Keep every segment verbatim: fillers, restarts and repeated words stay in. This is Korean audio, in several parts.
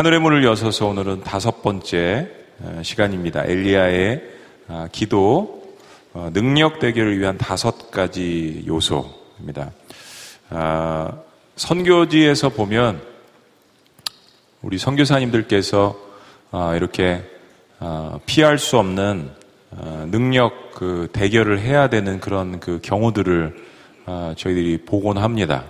하늘의 문을 여소서 오늘은 다섯 번째 시간입니다. 엘리야의 기도 능력 대결을 위한 다섯 가지 요소입니다. 선교지에서 보면 우리 선교사님들께서 이렇게 피할 수 없는 능력 그 대결을 해야 되는 그런 그 경우들을 저희들이 보곤 합니다.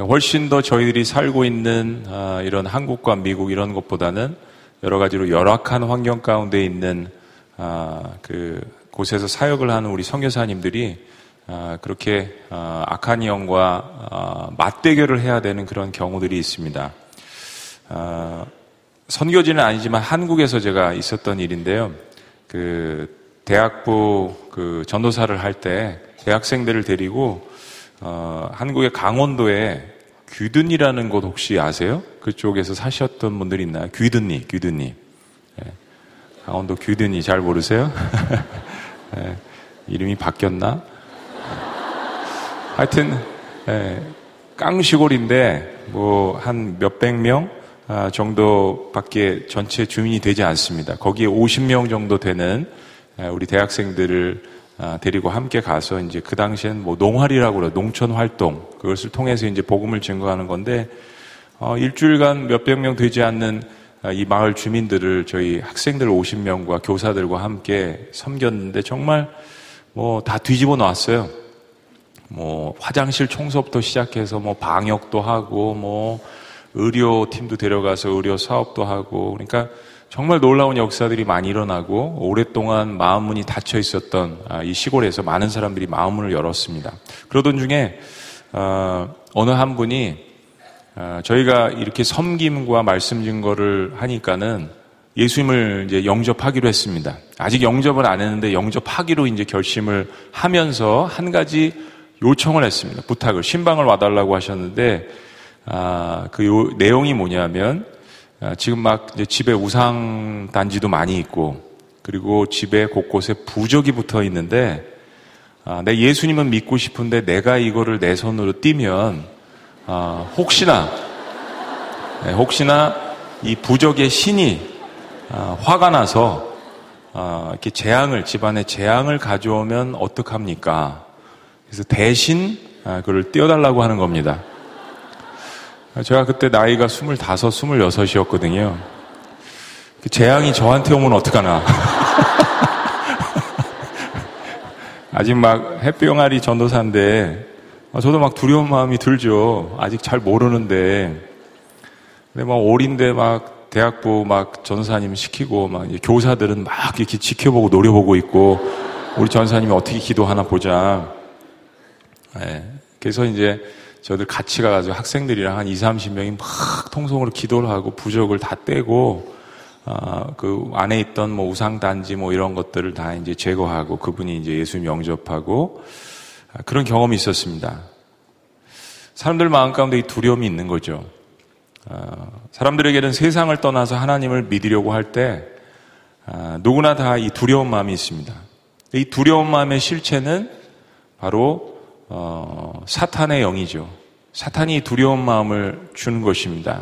훨씬 더 저희들이 살고 있는 이런 한국과 미국 이런 것보다는 여러 가지로 열악한 환경 가운데 있는 그 곳에서 사역을 하는 우리 선교사님들이 그렇게 악한 영과 맞대결을 해야 되는 그런 경우들이 있습니다. 선교지는 아니지만 한국에서 제가 있었던 일인데요. 그 대학부 그 전도사를 할 때 대학생들을 데리고 어, 한국의 강원도에 귀든이라는 곳 혹시 아세요? 그쪽에서 사셨던 분들이 있나요? 귀든리, 귀든리. 예. 강원도 귀든리 잘 모르세요? 예. 이름이 바뀌었나? 하여튼, 예. 깡시골인데, 뭐, 한 몇백 명 정도 밖에 전체 주민이 되지 않습니다. 거기에 오십 명 정도 되는 우리 대학생들을 데리고 함께 가서 이제 그 당시엔 뭐 농활이라고 그래요. 농촌 활동. 그것을 통해서 이제 복음을 증거하는 건데, 어, 일주일간 몇백 명 되지 않는 이 마을 주민들을 저희 학생들 오십 명과 교사들과 함께 섬겼는데 정말 뭐 다 뒤집어 놨어요. 뭐 화장실 청소부터 시작해서 뭐 방역도 하고 뭐 의료팀도 데려가서 의료 사업도 하고 그러니까 정말 놀라운 역사들이 많이 일어나고 오랫동안 마음문이 닫혀 있었던 이 시골에서 많은 사람들이 마음문을 열었습니다. 그러던 중에 어느 한 분이 저희가 이렇게 섬김과 말씀 증거를 하니까는 예수님을 이제 영접하기로 했습니다. 아직 영접은 안 했는데 영접하기로 이제 결심을 하면서 한 가지 요청을 했습니다. 부탁을 신방을 와달라고 하셨는데 그 내용이 뭐냐면. 지금 막 이제 집에 우상 단지도 많이 있고 그리고 집에 곳곳에 부적이 붙어 있는데 아, 내 예수님은 믿고 싶은데 내가 이거를 내 손으로 띄면 아, 혹시나 네, 혹시나 이 부적의 신이 아, 화가 나서 아, 이렇게 재앙을 집안에 재앙을 가져오면 어떡합니까? 그래서 대신 아, 그걸 띄어달라고 하는 겁니다. 제가 그때 나이가 스물다섯, 스물여섯이었거든요. 재앙이 저한테 오면 어떡하나. 아직 막 햇병아리 전도사인데 저도 막 두려운 마음이 들죠. 아직 잘 모르는데. 근데 막 어린데 막 대학부 막 전사님 시키고 막 교사들은 막 이렇게 지켜보고 노려보고 있고 우리 전사님이 어떻게 기도하나 보자. 네. 그래서 이제 저들 같이 가가지고 학생들이랑 한 이삼십 명이 막 통성으로 기도를 하고 부적을 다 떼고, 어, 그 안에 있던 뭐 우상단지 뭐 이런 것들을 다 이제 제거하고 그분이 이제 예수님 영접하고 그런 경험이 있었습니다. 사람들 마음 가운데 이 두려움이 있는 거죠. 어, 사람들에게는 세상을 떠나서 하나님을 믿으려고 할 때, 어, 누구나 다 이 두려운 마음이 있습니다. 이 두려운 마음의 실체는 바로 어, 사탄의 영이죠. 사탄이 두려운 마음을 주는 것입니다.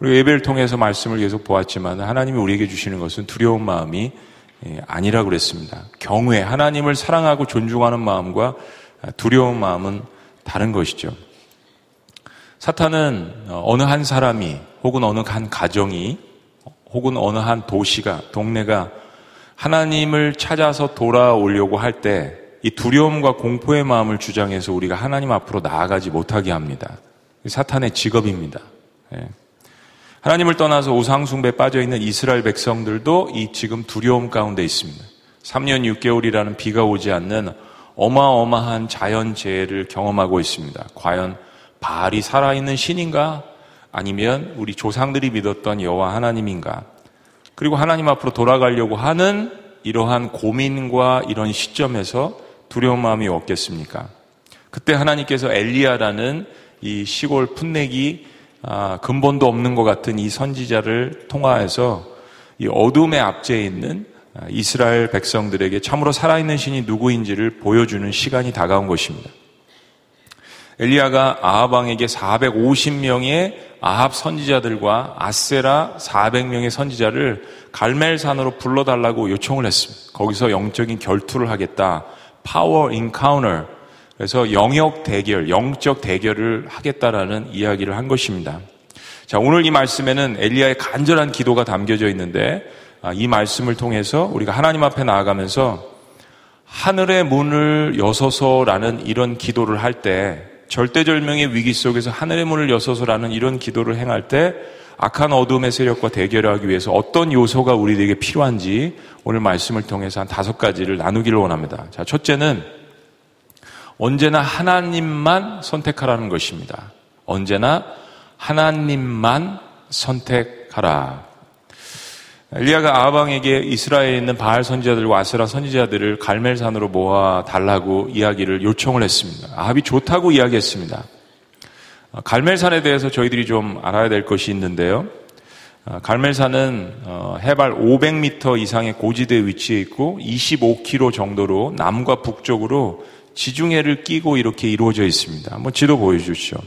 그리고 예배를 통해서 말씀을 계속 보았지만 하나님이 우리에게 주시는 것은 두려운 마음이 아니라고 그랬습니다. 경외, 하나님을 사랑하고 존중하는 마음과 두려운 마음은 다른 것이죠. 사탄은 어느 한 사람이 혹은 어느 한 가정이 혹은 어느 한 도시가, 동네가 하나님을 찾아서 돌아오려고 할 때 이 두려움과 공포의 마음을 주장해서 우리가 하나님 앞으로 나아가지 못하게 합니다. 사탄의 직업입니다. 하나님을 떠나서 우상숭배에 빠져있는 이스라엘 백성들도 이 지금 두려움 가운데 있습니다. 삼 년 육 개월이라는 비가 오지 않는 어마어마한 자연재해를 경험하고 있습니다. 과연 바알이 살아있는 신인가? 아니면 우리 조상들이 믿었던 여호와 하나님인가? 그리고 하나님 앞으로 돌아가려고 하는 이러한 고민과 이런 시점에서 두려운 마음이 없겠습니까? 그때 하나님께서 엘리야라는 이 시골 풋내기 아, 근본도 없는 것 같은 이 선지자를 통하여서 이 어둠의 압제에 있는 이스라엘 백성들에게 참으로 살아있는 신이 누구인지를 보여주는 시간이 다가온 것입니다. 엘리야가 아합 왕에게 사백오십 명의 아합 선지자들과 아세라 사백 명의 선지자를 갈멜산으로 불러달라고 요청을 했습니다. 거기서 영적인 결투를 하겠다. 파워 인카운터. 그래서 영역 대결, 영적 대결을 하겠다라는 이야기를 한 것입니다. 자, 오늘 이 말씀에는 엘리야의 간절한 기도가 담겨져 있는데, 이 말씀을 통해서 우리가 하나님 앞에 나아가면서 하늘의 문을 여소서라는 이런 기도를 할 때, 절대절명의 위기 속에서 하늘의 문을 여소서라는 이런 기도를 행할 때 악한 어둠의 세력과 대결하기 위해서 어떤 요소가 우리에게 필요한지 오늘 말씀을 통해서 한 다섯 가지를 나누기를 원합니다. 자, 첫째는 언제나 하나님만 선택하라는 것입니다. 언제나 하나님만 선택하라. 엘리야가 아합 왕에게 이스라엘에 있는 바알 선지자들과 아세라 선지자들을 갈멜산으로 모아달라고 이야기를 요청을 했습니다. 아합이 좋다고 이야기했습니다. 갈멜산에 대해서 저희들이 좀 알아야 될 것이 있는데요. 갈멜산은 해발 오백 미터 이상의 고지대에 위치해 있고 이십오 킬로미터 정도로 남과 북쪽으로 지중해를 끼고 이렇게 이루어져 있습니다. 한번 지도 보여주시죠.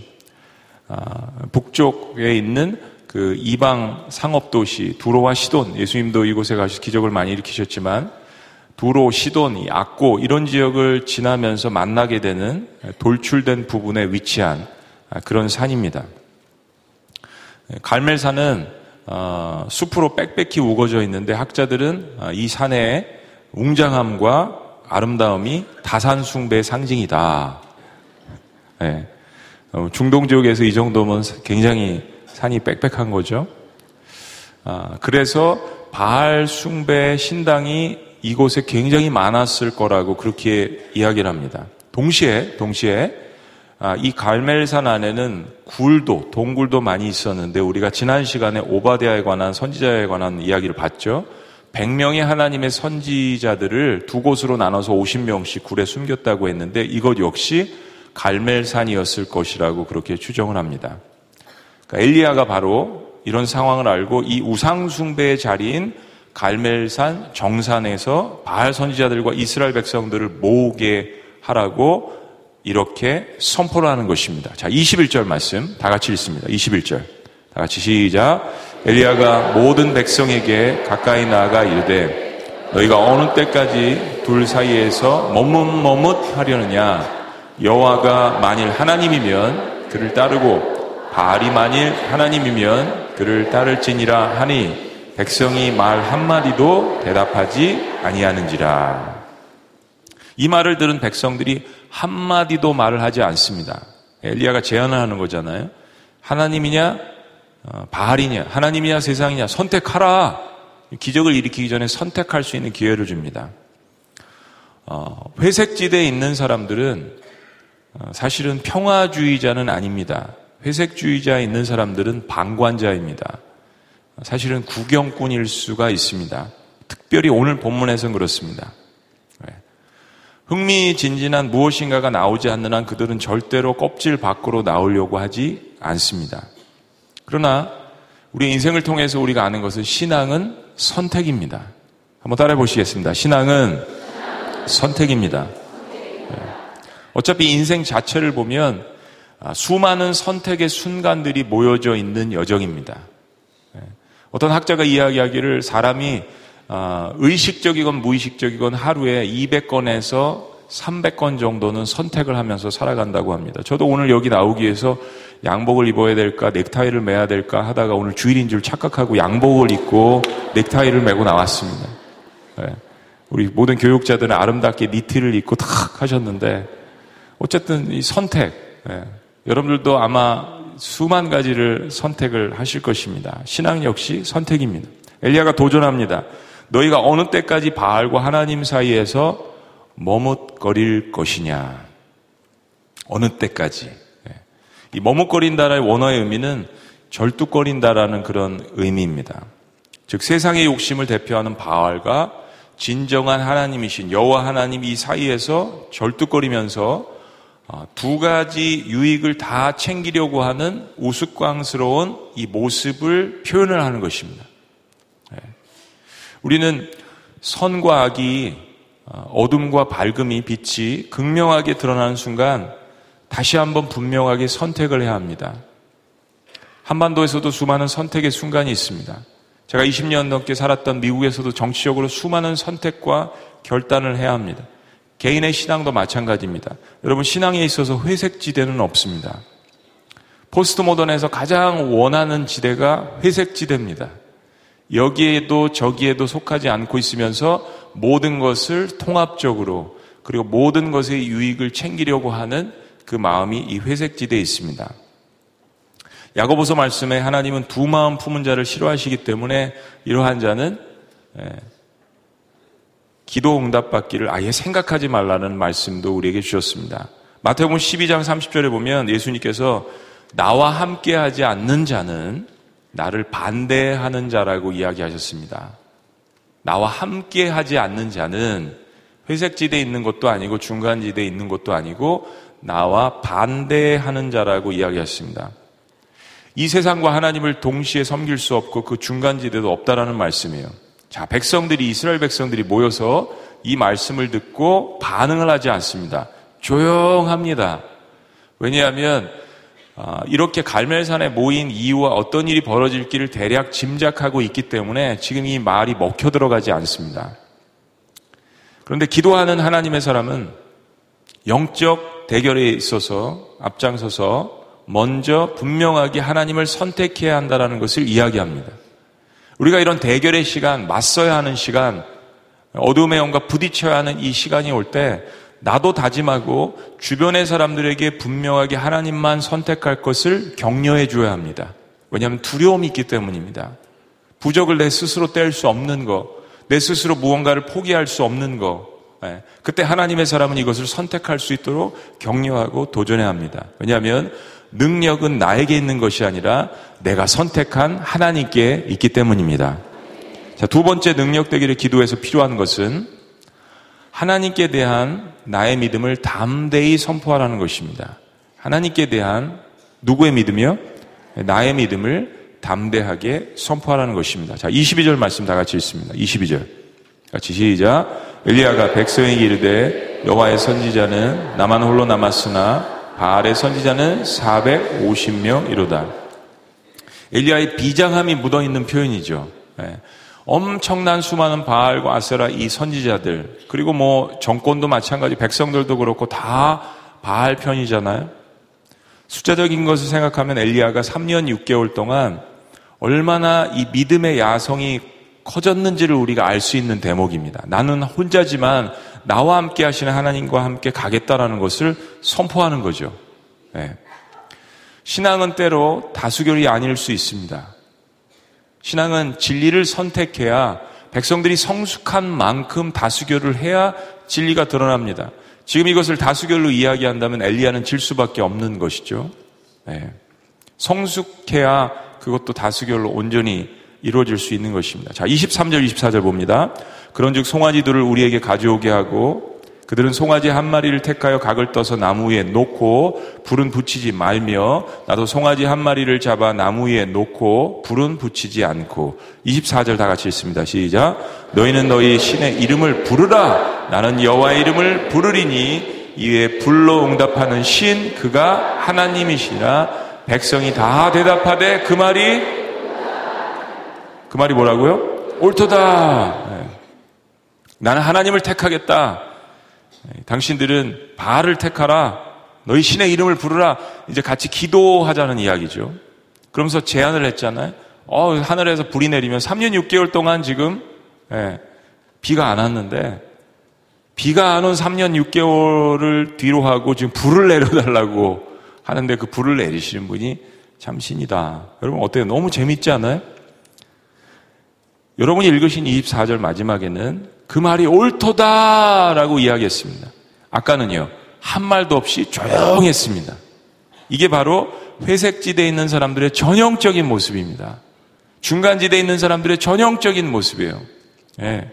북쪽에 있는 그 이방 상업도시 두로와 시돈, 예수님도 이곳에 가셔서 기적을 많이 일으키셨지만 두로, 시돈, 악고 이런 지역을 지나면서 만나게 되는 돌출된 부분에 위치한 그런 산입니다. 갈멜산은 숲으로 빽빽히 우거져 있는데 학자들은 이 산의 웅장함과 아름다움이 다산숭배의 상징이다. 중동 지역에서 이 정도면 굉장히 산이 빽빽한 거죠. 아, 그래서 바알 숭배 신당이 이곳에 굉장히 많았을 거라고 그렇게 이야기를 합니다. 동시에 동시에 아, 이 갈멜산 안에는 굴도, 동굴도 많이 있었는데 우리가 지난 시간에 오바댜에 관한 선지자에 관한 이야기를 봤죠. 백 명의 하나님의 선지자들을 두 곳으로 나눠서 오십 명씩 굴에 숨겼다고 했는데 이것 역시 갈멜산이었을 것이라고 그렇게 추정을 합니다. 엘리야가 바로 이런 상황을 알고 이 우상숭배의 자리인 갈멜산 정산에서 바알 선지자들과 이스라엘 백성들을 모으게 하라고 이렇게 선포를 하는 것입니다. 자, 이십일 절 말씀 다 같이 읽습니다. 이십일 절 다 같이 시작. 엘리야가 모든 백성에게 가까이 나아가 이르되 너희가 어느 때까지 둘 사이에서 머뭇머뭇하려느냐. 여호와가 만일 하나님이면 그를 따르고 바알이 만일 하나님이면 그를 따를지니라 하니 백성이 말 한마디도 대답하지 아니하는지라. 이 말을 들은 백성들이 한마디도 말을 하지 않습니다. 엘리야가 제안을 하는 거잖아요. 하나님이냐 바알이냐, 하나님이냐 세상이냐 선택하라. 기적을 일으키기 전에 선택할 수 있는 기회를 줍니다. 회색지대에 있는 사람들은 사실은 평화주의자는 아닙니다. 회색주의자에 있는 사람들은 방관자입니다. 사실은 구경꾼일 수가 있습니다. 특별히 오늘 본문에서는 그렇습니다. 흥미진진한 무엇인가가 나오지 않는 한 그들은 절대로 껍질 밖으로 나오려고 하지 않습니다. 그러나 우리 인생을 통해서 우리가 아는 것은 신앙은 선택입니다. 한번 따라해 보시겠습니다. 신앙은 선택입니다. 어차피 인생 자체를 보면 수많은 선택의 순간들이 모여져 있는 여정입니다. 어떤 학자가 이야기하기를 사람이 의식적이건 무의식적이건 하루에 이백 건에서 삼백 건 정도는 선택을 하면서 살아간다고 합니다. 저도 오늘 여기 나오기 위해서 양복을 입어야 될까 넥타이를 매야 될까 하다가 오늘 주일인 줄 착각하고 양복을 입고 넥타이를 매고 나왔습니다. 우리 모든 교육자들은 아름답게 니트를 입고 탁 하셨는데 어쨌든 이 선택, 예, 여러분들도 아마 수만 가지를 선택을 하실 것입니다. 신앙 역시 선택입니다. 엘리야가 도전합니다. 너희가 어느 때까지 바알과 하나님 사이에서 머뭇거릴 것이냐. 어느 때까지. 예. 이 머뭇거린다라는 원어의 의미는 절뚝거린다라는 그런 의미입니다. 즉 세상의 욕심을 대표하는 바알과 진정한 하나님이신 여호와 하나님 이 사이에서 절뚝거리면서 두 가지 유익을 다 챙기려고 하는 우스꽝스러운 이 모습을 표현을 하는 것입니다. 우리는 선과 악이, 어둠과 밝음이, 빛이 극명하게 드러나는 순간 다시 한번 분명하게 선택을 해야 합니다. 한반도에서도 수많은 선택의 순간이 있습니다. 제가 이십 년 넘게 살았던 미국에서도 정치적으로 수많은 선택과 결단을 해야 합니다. 개인의 신앙도 마찬가지입니다. 여러분, 신앙에 있어서 회색지대는 없습니다. 포스트모던에서 가장 원하는 지대가 회색지대입니다. 여기에도 저기에도 속하지 않고 있으면서 모든 것을 통합적으로 그리고 모든 것의 유익을 챙기려고 하는 그 마음이 이 회색지대에 있습니다. 야고보서 말씀에 하나님은 두 마음 품은 자를 싫어하시기 때문에 이러한 자는 기도 응답받기를 아예 생각하지 말라는 말씀도 우리에게 주셨습니다. 마태복음 십이 장 삼십 절에 보면 예수님께서 나와 함께하지 않는 자는 나를 반대하는 자라고 이야기하셨습니다. 나와 함께하지 않는 자는 회색지대에 있는 것도 아니고 중간지대에 있는 것도 아니고 나와 반대하는 자라고 이야기하셨습니다. 이 세상과 하나님을 동시에 섬길 수 없고 그 중간지대도 없다라는 말씀이에요. 자, 백성들이 이스라엘 백성들이 모여서 이 말씀을 듣고 반응을 하지 않습니다. 조용합니다. 왜냐하면 이렇게 갈멜산에 모인 이유와 어떤 일이 벌어질기를 대략 짐작하고 있기 때문에 지금 이 말이 먹혀 들어가지 않습니다. 그런데 기도하는 하나님의 사람은 영적 대결에 있어서 앞장서서 먼저 분명하게 하나님을 선택해야 한다는 것을 이야기합니다. 우리가 이런 대결의 시간, 맞서야 하는 시간, 어둠의 영과 부딪혀야 하는 이 시간이 올 때 나도 다짐하고 주변의 사람들에게 분명하게 하나님만 선택할 것을 격려해 줘야 합니다. 왜냐하면 두려움이 있기 때문입니다. 부적을 내 스스로 뗄 수 없는 것, 내 스스로 무언가를 포기할 수 없는 것, 그때 하나님의 사람은 이것을 선택할 수 있도록 격려하고 도전해야 합니다. 왜냐하면 능력은 나에게 있는 것이 아니라 내가 선택한 하나님께 있기 때문입니다. 자, 두 번째 능력 되기를 기도해서 필요한 것은 하나님께 대한 나의 믿음을 담대히 선포하라는 것입니다. 하나님께 대한 누구의 믿음이요? 나의 믿음을 담대하게 선포하라는 것입니다. 자, 이십이 절 말씀 다 같이 읽습니다. 이십이 절 같이 시작. 엘리야가 백성에게 이르되 여호와의 선지자는 나만 홀로 남았으나 바알의 선지자는 사백오십 명 이로다. 엘리야의 비장함이 묻어있는 표현이죠. 예. 엄청난 수많은 바알과 아세라 이 선지자들 그리고 뭐 정권도 마찬가지 백성들도 그렇고 다 바알 편이잖아요. 숫자적인 것을 생각하면 엘리야가 삼 년 육 개월 동안 얼마나 이 믿음의 야성이 커졌는지를 우리가 알 수 있는 대목입니다. 나는 혼자지만 나와 함께 하시는 하나님과 함께 가겠다라는 것을 선포하는 거죠. 예. 신앙은 때로 다수결이 아닐 수 있습니다. 신앙은 진리를 선택해야 백성들이 성숙한 만큼 다수결을 해야 진리가 드러납니다. 지금 이것을 다수결로 이야기한다면 엘리야는 질 수밖에 없는 것이죠. 예. 성숙해야 그것도 다수결로 온전히 이루어질 수 있는 것입니다. 자, 이십삼 절 이십사 절 봅니다. 그런즉 송아지들을 우리에게 가져오게 하고 그들은 송아지 한 마리를 택하여 각을 떠서 나무 위에 놓고 불은 붙이지 말며 나도 송아지 한 마리를 잡아 나무 위에 놓고 불은 붙이지 않고. 이십사 절 다 같이 읽습니다. 시작. 너희는 너희 신의 이름을 부르라. 나는 여호와의 이름을 부르리니 이에 불로 응답하는 신 그가 하나님이시라. 백성이 다 대답하되 그 말이 그 말이 뭐라고요? 옳도다. 네. 나는 하나님을 택하겠다. 네. 당신들은 바알을 택하라. 너희 신의 이름을 부르라. 이제 같이 기도하자는 이야기죠. 그러면서 제안을 했잖아요. 어, 하늘에서 불이 내리면 삼 년 육 개월 동안 지금 네. 비가 안 왔는데 비가 안 온 삼 년 육 개월을 뒤로 하고 지금 불을 내려달라고 하는데 그 불을 내리시는 분이 참 신이다. 여러분 어때요? 너무 재밌지 않아요? 여러분이 읽으신 이십사 절 마지막에는 그 말이 옳도다라고 이야기했습니다. 아까는요, 한 말도 없이 조용했습니다. 이게 바로 회색지대에 있는 사람들의 전형적인 모습입니다. 중간지대에 있는 사람들의 전형적인 모습이에요. 예.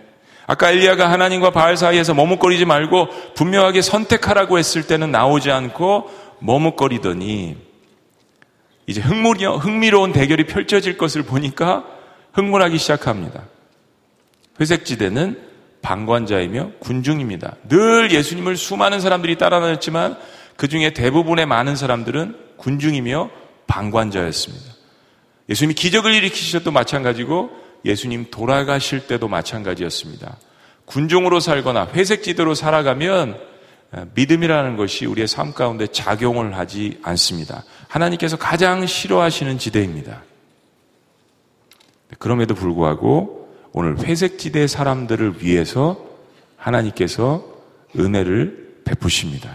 아까 엘리야가 하나님과 바알 사이에서 머뭇거리지 말고 분명하게 선택하라고 했을 때는 나오지 않고 머뭇거리더니 이제 흥미로운 대결이 펼쳐질 것을 보니까 흥분하기 시작합니다. 회색지대는 방관자이며 군중입니다. 늘 예수님을 수많은 사람들이 따라다녔지만 그 중에 대부분의 많은 사람들은 군중이며 방관자였습니다. 예수님이 기적을 일으키실 때도 마찬가지고 예수님 돌아가실 때도 마찬가지였습니다. 군중으로 살거나 회색지대로 살아가면 믿음이라는 것이 우리의 삶 가운데 작용을 하지 않습니다. 하나님께서 가장 싫어하시는 지대입니다. 그럼에도 불구하고 오늘 회색지대 사람들을 위해서 하나님께서 은혜를 베푸십니다.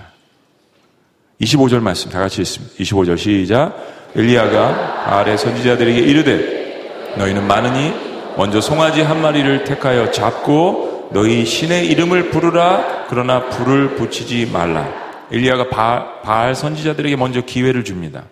이십오 절 말씀 다 같이 읽습니다. 이십오 절 시작. 엘리야가 바알의 선지자들에게 이르되 너희는 많으니 먼저 송아지 한 마리를 택하여 잡고 너희 신의 이름을 부르라. 그러나 불을 붙이지 말라. 엘리야가 바알, 바알 선지자들에게 먼저 기회를 줍니다.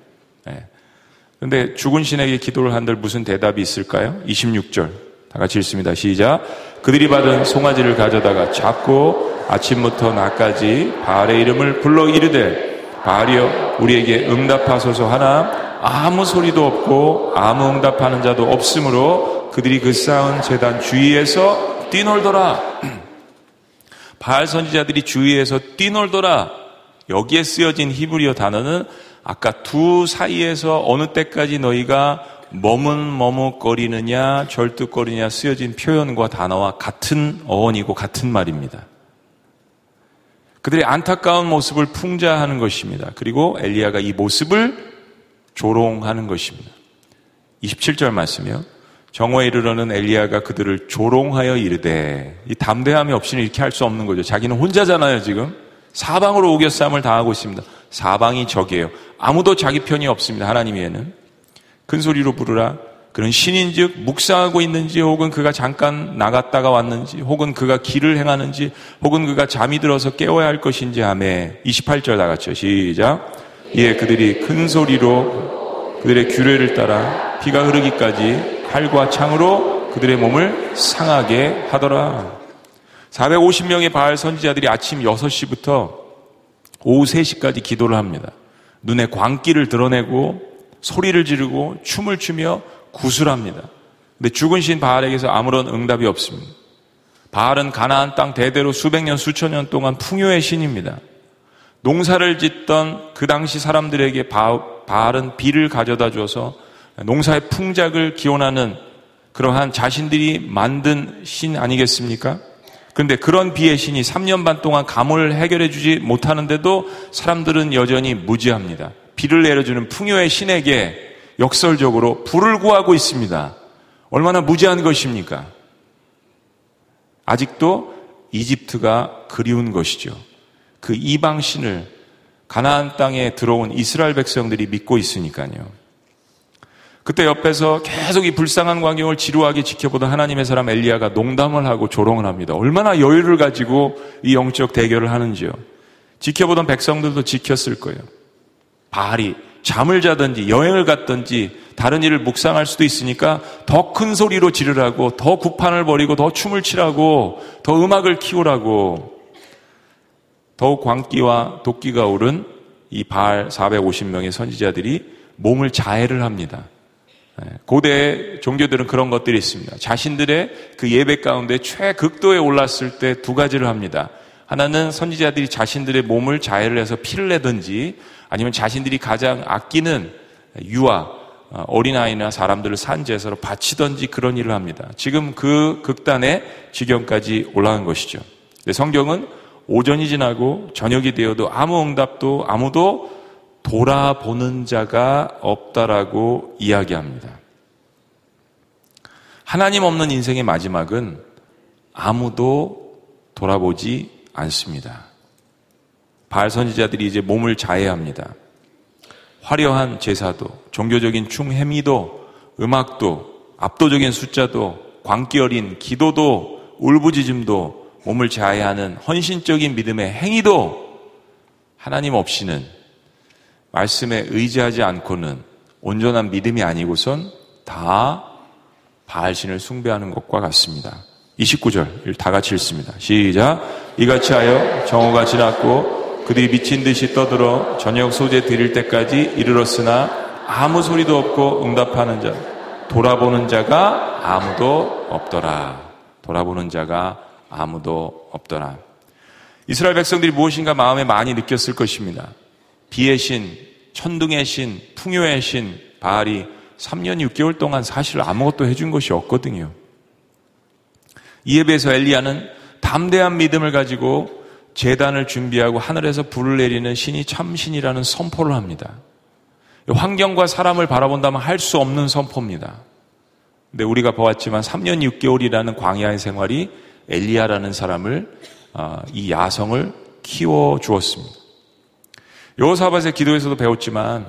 그런데 죽은 신에게 기도를 한들 무슨 대답이 있을까요? 이십육 절 다 같이 읽습니다. 시작. 그들이 받은 송아지를 가져다가 잡고 아침부터 낮까지 바알의 이름을 불러 이르되 바알이여 우리에게 응답하소서 하나 아무 소리도 없고 아무 응답하는 자도 없으므로 그들이 그 쌓은 제단 주위에서 뛰놀더라. 바알 선지자들이 주위에서 뛰놀더라. 여기에 쓰여진 히브리어 단어는 아까 두 사이에서 어느 때까지 너희가 머뭇머뭇거리느냐 절뚝거리느냐 쓰여진 표현과 단어와 같은 어원이고 같은 말입니다. 그들의 안타까운 모습을 풍자하는 것입니다. 그리고 엘리야가 이 모습을 조롱하는 것입니다. 이십칠 절 말씀이요. 정오에 이르러는 엘리야가 그들을 조롱하여 이르되, 이 담대함이 없이는 이렇게 할 수 없는 거죠. 자기는 혼자잖아요. 지금 사방으로 우겨싸움을 당하고 있습니다. 사방이 적이에요. 아무도 자기 편이 없습니다. 하나님 외에는. 큰 소리로 부르라. 그는 신인즉 묵상하고 있는지 혹은 그가 잠깐 나갔다가 왔는지 혹은 그가 길을 행하는지 혹은 그가 잠이 들어서 깨워야 할 것인지 하며. 이십팔 절 다 같이요. 시작. 예, 그들이 큰 소리로 그들의 규례를 따라 피가 흐르기까지 칼과 창으로 그들의 몸을 상하게 하더라. 사백오십 명의 바알 선지자들이 아침 여섯 시부터 오후 세 시까지 기도를 합니다. 눈에 광기를 드러내고 소리를 지르고 춤을 추며 구슬합니다. 근데 죽은 신 바알에게서 아무런 응답이 없습니다. 바알은 가나안 땅 대대로 수백 년 수천 년 동안 풍요의 신입니다. 농사를 짓던 그 당시 사람들에게 바알은 비를 가져다 주어서 농사의 풍작을 기원하는 그러한 자신들이 만든 신 아니겠습니까? 그런데 그런 비의 신이 삼 년 반 동안 가뭄을 해결해 주지 못하는데도 사람들은 여전히 무지합니다. 비를 내려주는 풍요의 신에게 역설적으로 불을 구하고 있습니다. 얼마나 무지한 것입니까? 아직도 이집트가 그리운 것이죠. 그 이방 신을 가나안 땅에 들어온 이스라엘 백성들이 믿고 있으니까요. 그때 옆에서 계속 이 불쌍한 광경을 지루하게 지켜보던 하나님의 사람 엘리야가 농담을 하고 조롱을 합니다. 얼마나 여유를 가지고 이 영적 대결을 하는지요. 지켜보던 백성들도 지켰을 거예요. 바알이 잠을 자든지 여행을 갔든지 다른 일을 묵상할 수도 있으니까 더 큰 소리로 지르라고, 더 구판을 벌이고, 더 춤을 치라고, 더 음악을 키우라고. 더욱 광기와 도끼가 오른 이 바알 사백오십 명의 선지자들이 몸을 자해를 합니다. 고대 종교들은 그런 것들이 있습니다. 자신들의 그 예배 가운데 최극도에 올랐을 때 두 가지를 합니다. 하나는 선지자들이 자신들의 몸을 자해를 해서 피를 내든지 아니면 자신들이 가장 아끼는 유아, 어린아이나 사람들을 산지에서 바치든지 그런 일을 합니다. 지금 그 극단의 지경까지 올라간 것이죠. 근데 성경은 오전이 지나고 저녁이 되어도 아무 응답도 아무도 돌아보는 자가 없다라고 이야기합니다. 하나님 없는 인생의 마지막은 아무도 돌아보지 않습니다. 바알 선지자들이 이제 몸을 자해합니다. 화려한 제사도, 종교적인 춤 행위도, 음악도, 압도적인 숫자도, 광기 어린 기도도, 울부짖음도, 몸을 자해하는 헌신적인 믿음의 행위도 하나님 없이는, 말씀에 의지하지 않고는 온전한 믿음이 아니고선 다 바알신을 숭배하는 것과 같습니다. 이십구 절 다 같이 읽습니다. 시작. 이같이 하여 정오가 지났고 그들이 미친 듯이 떠들어 저녁 소재 드릴 때까지 이르렀으나 아무 소리도 없고 응답하는 자 돌아보는 자가 아무도 없더라. 돌아보는 자가 아무도 없더라. 이스라엘 백성들이 무엇인가 마음에 많이 느꼈을 것입니다. 비의 신, 천둥의 신, 풍요의 신 바알이 삼 년 육 개월 동안 사실 아무것도 해준 것이 없거든요. 이에 비해서 엘리야는 담대한 믿음을 가지고 제단을 준비하고 하늘에서 불을 내리는 신이 참신이라는 선포를 합니다. 환경과 사람을 바라본다면 할 수 없는 선포입니다. 근데 우리가 보았지만 삼 년 육 개월이라는 광야의 생활이 엘리야라는 사람을, 이 야성을 키워주었습니다. 여호사밧의 기도에서도 배웠지만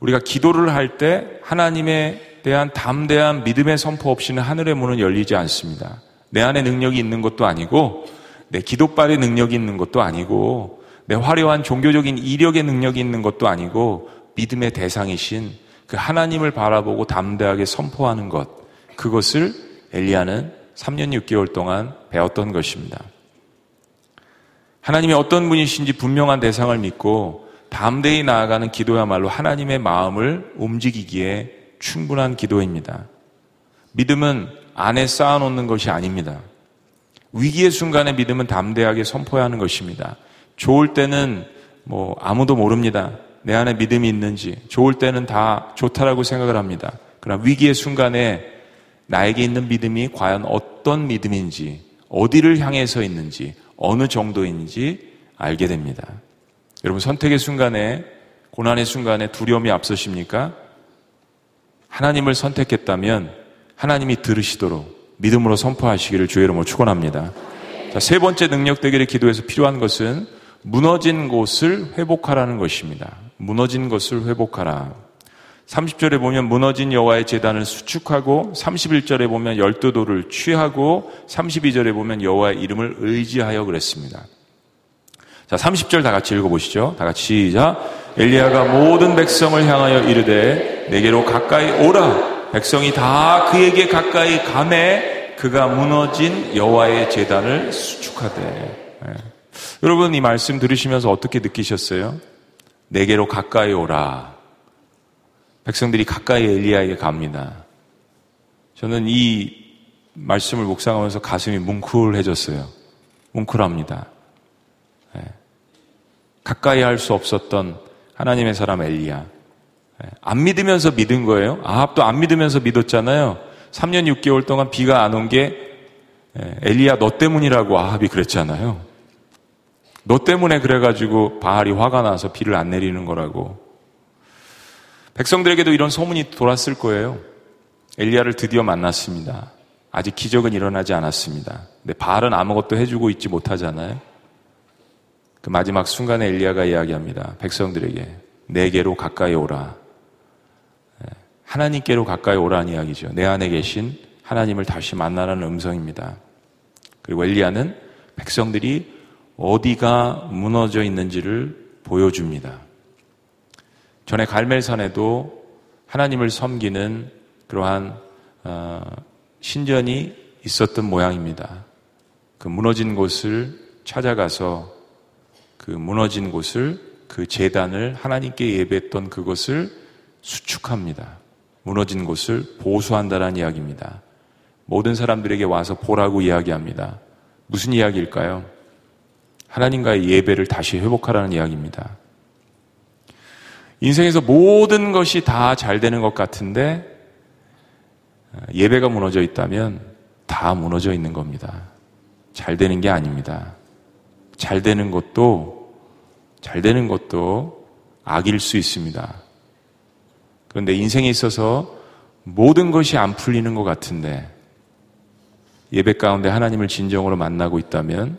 우리가 기도를 할 때 하나님에 대한 담대한 믿음의 선포 없이는 하늘의 문은 열리지 않습니다. 내 안에 능력이 있는 것도 아니고, 내 기도발의 능력이 있는 것도 아니고, 내 화려한 종교적인 이력의 능력이 있는 것도 아니고, 믿음의 대상이신 그 하나님을 바라보고 담대하게 선포하는 것, 그것을 엘리야는 삼 년 육 개월 동안 배웠던 것입니다. 하나님이 어떤 분이신지 분명한 대상을 믿고 담대히 나아가는 기도야말로 하나님의 마음을 움직이기에 충분한 기도입니다. 믿음은 안에 쌓아놓는 것이 아닙니다. 위기의 순간에 믿음은 담대하게 선포해야 하는 것입니다. 좋을 때는 뭐 아무도 모릅니다. 내 안에 믿음이 있는지. 좋을 때는 다 좋다라고 생각을 합니다. 그러나 위기의 순간에 나에게 있는 믿음이 과연 어떤 믿음인지, 어디를 향해서 있는지, 어느 정도인지 알게 됩니다. 여러분, 선택의 순간에, 고난의 순간에 두려움이 앞서십니까? 하나님을 선택했다면 하나님이 들으시도록 믿음으로 선포하시기를 주의 이름으로 축원합니다. 자, 세 번째 능력 되기를 기도해서 필요한 것은 무너진 곳을 회복하라는 것입니다. 무너진 것을 회복하라. 삼십 절에 보면 무너진 여호와의 제단을 수축하고, 삼십일 절에 보면 열두 돌을 취하고, 삼십이 절에 보면 여호와의 이름을 의지하여 그랬습니다. 자, 삼십 절 다 같이 읽어보시죠. 다 같이 시작. 엘리야가 모든 백성을 향하여 이르되 내게로 가까이 오라. 백성이 다 그에게 가까이 가매 그가 무너진 여호와의 제단을 수축하되. 네. 여러분, 이 말씀 들으시면서 어떻게 느끼셨어요? 내게로 가까이 오라. 백성들이 가까이 엘리야에게 갑니다. 저는 이 말씀을 묵상하면서 가슴이 뭉클해졌어요. 뭉클합니다. 예. 가까이 할 수 없었던 하나님의 사람 엘리야. 예. 안 믿으면서 믿은 거예요. 아합도 안 믿으면서 믿었잖아요. 삼 년 육 개월 동안 비가 안 온 게, 예, 엘리야 너 때문이라고 아합이 그랬잖아요. 너 때문에 그래가지고 바알이 화가 나서 비를 안 내리는 거라고. 백성들에게도 이런 소문이 돌았을 거예요. 엘리야를 드디어 만났습니다. 아직 기적은 일어나지 않았습니다. 근데 바알은 아무것도 해주고 있지 못하잖아요. 그 마지막 순간에 엘리야가 이야기합니다. 백성들에게 내게로 가까이 오라. 하나님께로 가까이 오라는 이야기죠. 내 안에 계신 하나님을 다시 만나라는 음성입니다. 그리고 엘리야는 백성들이 어디가 무너져 있는지를 보여줍니다. 전에 갈멜산에도 하나님을 섬기는 그러한 신전이 있었던 모양입니다. 그 무너진 곳을 찾아가서 그 무너진 곳을, 그 제단을 하나님께 예배했던 그것을 수축합니다. 무너진 곳을 보수한다라는 이야기입니다. 모든 사람들에게 와서 보라고 이야기합니다. 무슨 이야기일까요? 하나님과의 예배를 다시 회복하라는 이야기입니다. 인생에서 모든 것이 다 잘 되는 것 같은데 예배가 무너져 있다면 다 무너져 있는 겁니다. 잘 되는 게 아닙니다. 잘 되는 것도, 잘 되는 것도 악일 수 있습니다. 그런데 인생에 있어서 모든 것이 안 풀리는 것 같은데 예배 가운데 하나님을 진정으로 만나고 있다면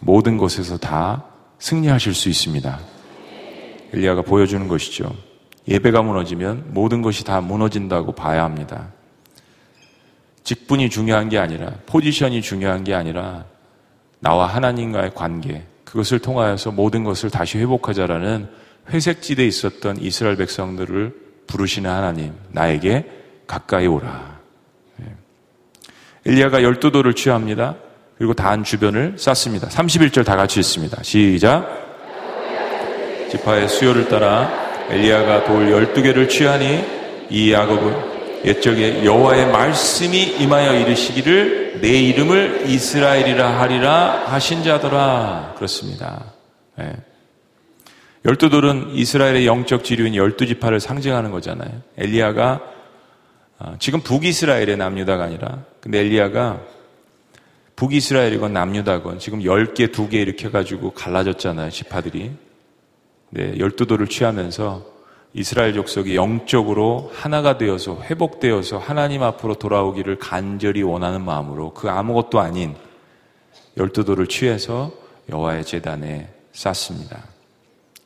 모든 것에서 다 승리하실 수 있습니다. 엘리야가 보여주는 것이죠. 예배가 무너지면 모든 것이 다 무너진다고 봐야 합니다. 직분이 중요한 게 아니라, 포지션이 중요한 게 아니라 나와 하나님과의 관계, 그것을 통하여서 모든 것을 다시 회복하자라는 회색지대에 있었던 이스라엘 백성들을 부르시는 하나님, 나에게 가까이 오라. 엘리야가 열두 돌을 취합니다. 그리고 단 주변을 쌌습니다. 삼십일 절 다 같이 있습니다. 시작. 지파의 수요를 따라 엘리야가 돌 열두 개를 취하니 이 야곱은 옛적에 여호와의 말씀이 임하여 이르시기를 내 이름을 이스라엘이라 하리라 하신 자더라. 그렇습니다. 예. 열두돌은 이스라엘의 영적 지류인 열두 지파를 상징하는 거잖아요. 엘리야가 지금 북이스라엘의 남유다가 아니라, 근데 엘리야가 북이스라엘이건 남유다건 지금 열 개, 두 개 이렇게 해가지고 갈라졌잖아요, 지파들이. 네, 열두도를 취하면서 이스라엘 족속이 영적으로 하나가 되어서 회복되어서 하나님 앞으로 돌아오기를 간절히 원하는 마음으로 그 아무것도 아닌 열두도를 취해서 여호와의 제단에 쌓습니다.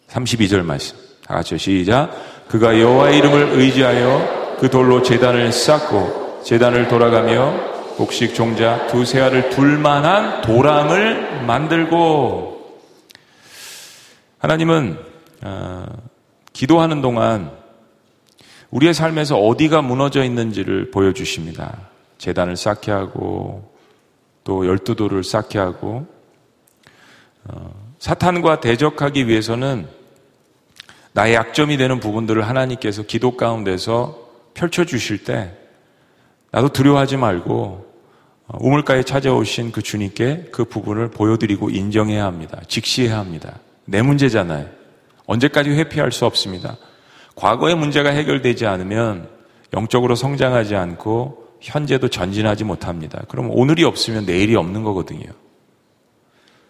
삼십이 절 말씀 다 같이 시작. 그가 여호와의 이름을 의지하여 그 돌로 제단을 쌓고 제단을 돌아가며 곡식 종자 두세 알을 둘만한 도람을 만들고. 하나님은 어, 기도하는 동안 우리의 삶에서 어디가 무너져 있는지를 보여주십니다. 제단을 쌓게 하고 또 열두도를 쌓게 하고. 어, 사탄과 대적하기 위해서는 나의 약점이 되는 부분들을 하나님께서 기도 가운데서 펼쳐주실 때 나도 두려워하지 말고 우물가에 찾아오신 그 주님께 그 부분을 보여드리고 인정해야 합니다. 직시해야 합니다. 내 문제잖아요. 언제까지 회피할 수 없습니다. 과거의 문제가 해결되지 않으면 영적으로 성장하지 않고 현재도 전진하지 못합니다. 그럼 오늘이 없으면 내일이 없는 거거든요.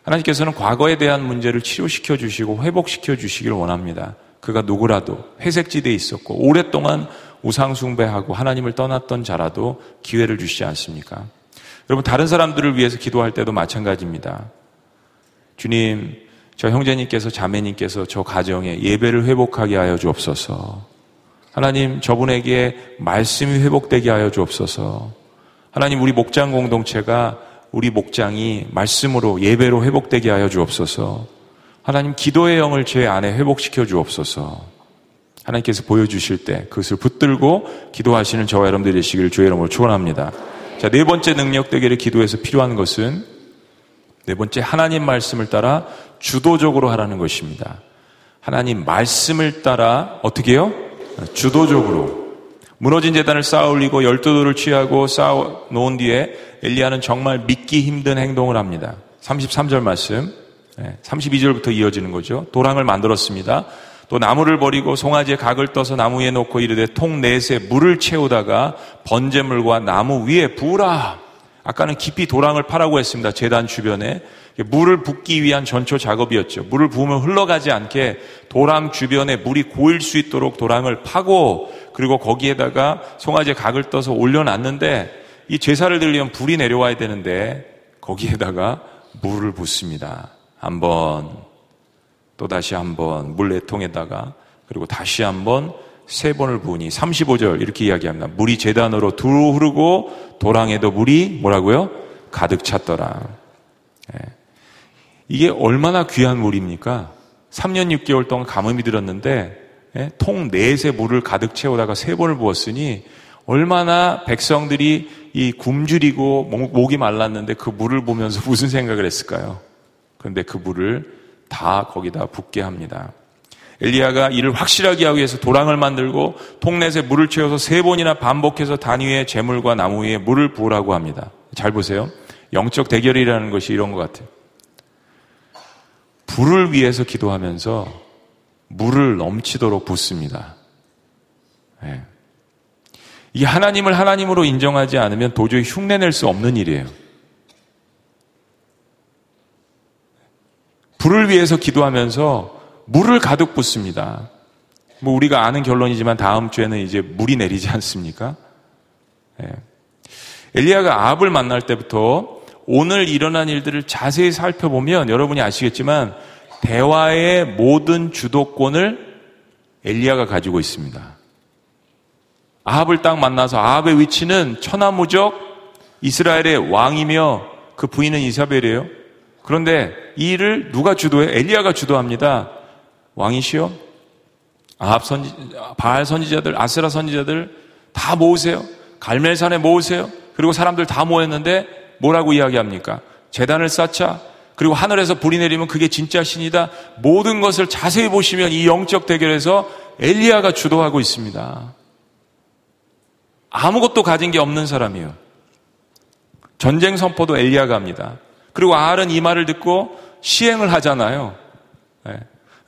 하나님께서는 과거에 대한 문제를 치료시켜 주시고 회복시켜 주시길 원합니다. 그가 누구라도 회색지대에 있었고 오랫동안 우상숭배하고 하나님을 떠났던 자라도 기회를 주시지 않습니까? 여러분, 다른 사람들을 위해서 기도할 때도 마찬가지입니다. 주님, 저 형제님께서 자매님께서 저 가정에 예배를 회복하게 하여 주옵소서. 하나님, 저분에게 말씀이 회복되게 하여 주옵소서. 하나님, 우리 목장 공동체가 우리 목장이 말씀으로 예배로 회복되게 하여 주옵소서. 하나님, 기도의 영을 제 안에 회복시켜 주옵소서. 하나님께서 보여주실 때 그것을 붙들고 기도하시는 저와 여러분들이 되시기를 주의 이름으로 축원합니다. 자, 네 번째 능력 되기를 기도해서 필요한 것은 네 번째 하나님 말씀을 따라 주도적으로 하라는 것입니다. 하나님 말씀을 따라 어떻게 해요? 주도적으로. 무너진 제단을 쌓아 올리고 열두도를 취하고 쌓아 놓은 뒤에 엘리야는 정말 믿기 힘든 행동을 합니다. 삼십삼 절 말씀, 삼십이 절부터 이어지는 거죠. 도랑을 만들었습니다. 또 나무를 버리고 송아지의 각을 떠서 나무 위에 놓고 이르되 통 넷에 물을 채우다가 번제물과 나무 위에 부으라. 아까는 깊이 도랑을 파라고 했습니다. 제단 주변에 물을 붓기 위한 전초 작업이었죠. 물을 부으면 흘러가지 않게 도랑 주변에 물이 고일 수 있도록 도랑을 파고, 그리고 거기에다가 송아지의 각을 떠서 올려놨는데 이 제사를 드리려면 불이 내려와야 되는데 거기에다가 물을 붓습니다. 한 번, 또 다시 한 번, 물 네 통에다가, 그리고 다시 한 번, 세 번을 부으니, 삼십오 절 이렇게 이야기합니다. 물이 제단으로 두루 흐르고 도랑에도 물이 뭐라고요? 가득 찼더라. 예. 이게 얼마나 귀한 물입니까? 삼 년 육 개월 동안 가뭄이 들었는데 예? 통 넷에 물을 가득 채우다가 세 번을 부었으니 얼마나 백성들이 이 굶주리고 목이 말랐는데 그 물을 보면서 무슨 생각을 했을까요? 그런데 그 물을 다 거기다 붓게 합니다. 엘리야가 이를 확실하게 하기 위해서 도랑을 만들고 통넷에 물을 채워서 세 번이나 반복해서 단 위에 재물과 나무 위에 물을 부으라고 합니다. 잘 보세요. 영적 대결이라는 것이 이런 것 같아요. 불을 위해서 기도하면서 물을 넘치도록 붓습니다. 네. 이 하나님을 하나님으로 인정하지 않으면 도저히 흉내낼 수 없는 일이에요. 불을 위해서 기도하면서 물을 가득 붓습니다. 뭐 우리가 아는 결론이지만 다음 주에는 이제 물이 내리지 않습니까? 예. 엘리야가 아합을 만날 때부터 오늘 일어난 일들을 자세히 살펴보면 여러분이 아시겠지만 대화의 모든 주도권을 엘리야가 가지고 있습니다. 아합을 딱 만나서 아합의 위치는 천하무적 이스라엘의 왕이며 그 부인은 이사벨이에요. 그런데 이 일을 누가 주도해? 엘리야가 주도합니다. 왕이시여, 아합 선지, 바알 선지자들, 아세라 선지자들 다 모으세요. 갈멜산에 모으세요. 그리고 사람들 다 모였는데 뭐라고 이야기합니까? 제단을 쌓자. 그리고 하늘에서 불이 내리면 그게 진짜 신이다. 모든 것을 자세히 보시면 이 영적 대결에서 엘리야가 주도하고 있습니다. 아무것도 가진 게 없는 사람이에요. 전쟁 선포도 엘리야가 합니다. 그리고 아할은 이 말을 듣고 시행을 하잖아요.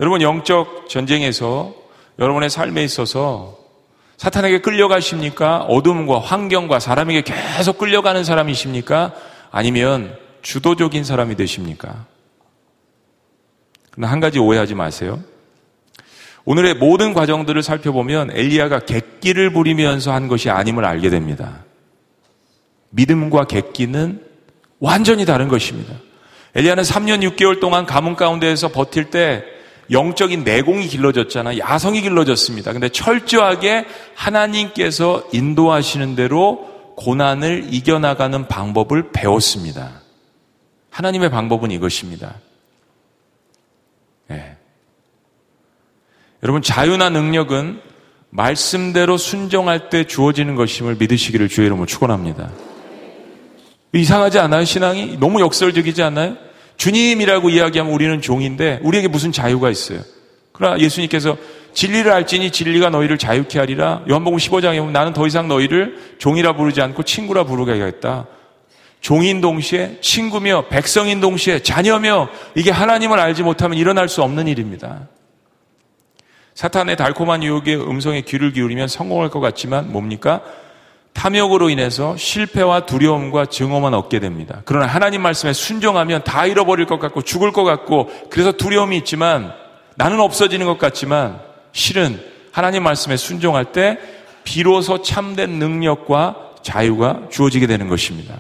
여러분, 영적 전쟁에서 여러분의 삶에 있어서 사탄에게 끌려가십니까? 어둠과 환경과 사람에게 계속 끌려가는 사람이십니까? 아니면 주도적인 사람이 되십니까? 그러나 한 가지 오해하지 마세요. 오늘의 모든 과정들을 살펴보면 엘리야가 객기를 부리면서 한 것이 아님을 알게 됩니다. 믿음과 객기는 완전히 다른 것입니다. 엘리야는 삼 년 육 개월 동안 가뭄 가운데에서 버틸 때 영적인 내공이 길러졌잖아요. 야성이 길러졌습니다. 근데 철저하게 하나님께서 인도하시는 대로 고난을 이겨나가는 방법을 배웠습니다. 하나님의 방법은 이것입니다. 네. 여러분, 자유나 능력은 말씀대로 순종할 때 주어지는 것임을 믿으시기를 주의 이름으로 축원합니다. 이상하지 않아요? 신앙이? 너무 역설적이지 않나요? 주님이라고 이야기하면 우리는 종인데 우리에게 무슨 자유가 있어요? 그러나 예수님께서 진리를 알지니 진리가 너희를 자유케 하리라. 요한복음 십오 장에 보면 나는 더 이상 너희를 종이라 부르지 않고 친구라 부르게 하겠다. 종인 동시에 친구며 백성인 동시에 자녀며, 이게 하나님을 알지 못하면 일어날 수 없는 일입니다. 사탄의 달콤한 유혹의 음성에 귀를 기울이면 성공할 것 같지만 뭡니까? 탐욕으로 인해서 실패와 두려움과 증오만 얻게 됩니다. 그러나 하나님 말씀에 순종하면 다 잃어버릴 것 같고 죽을 것 같고, 그래서 두려움이 있지만 나는 없어지는 것 같지만, 실은 하나님 말씀에 순종할 때 비로소 참된 능력과 자유가 주어지게 되는 것입니다.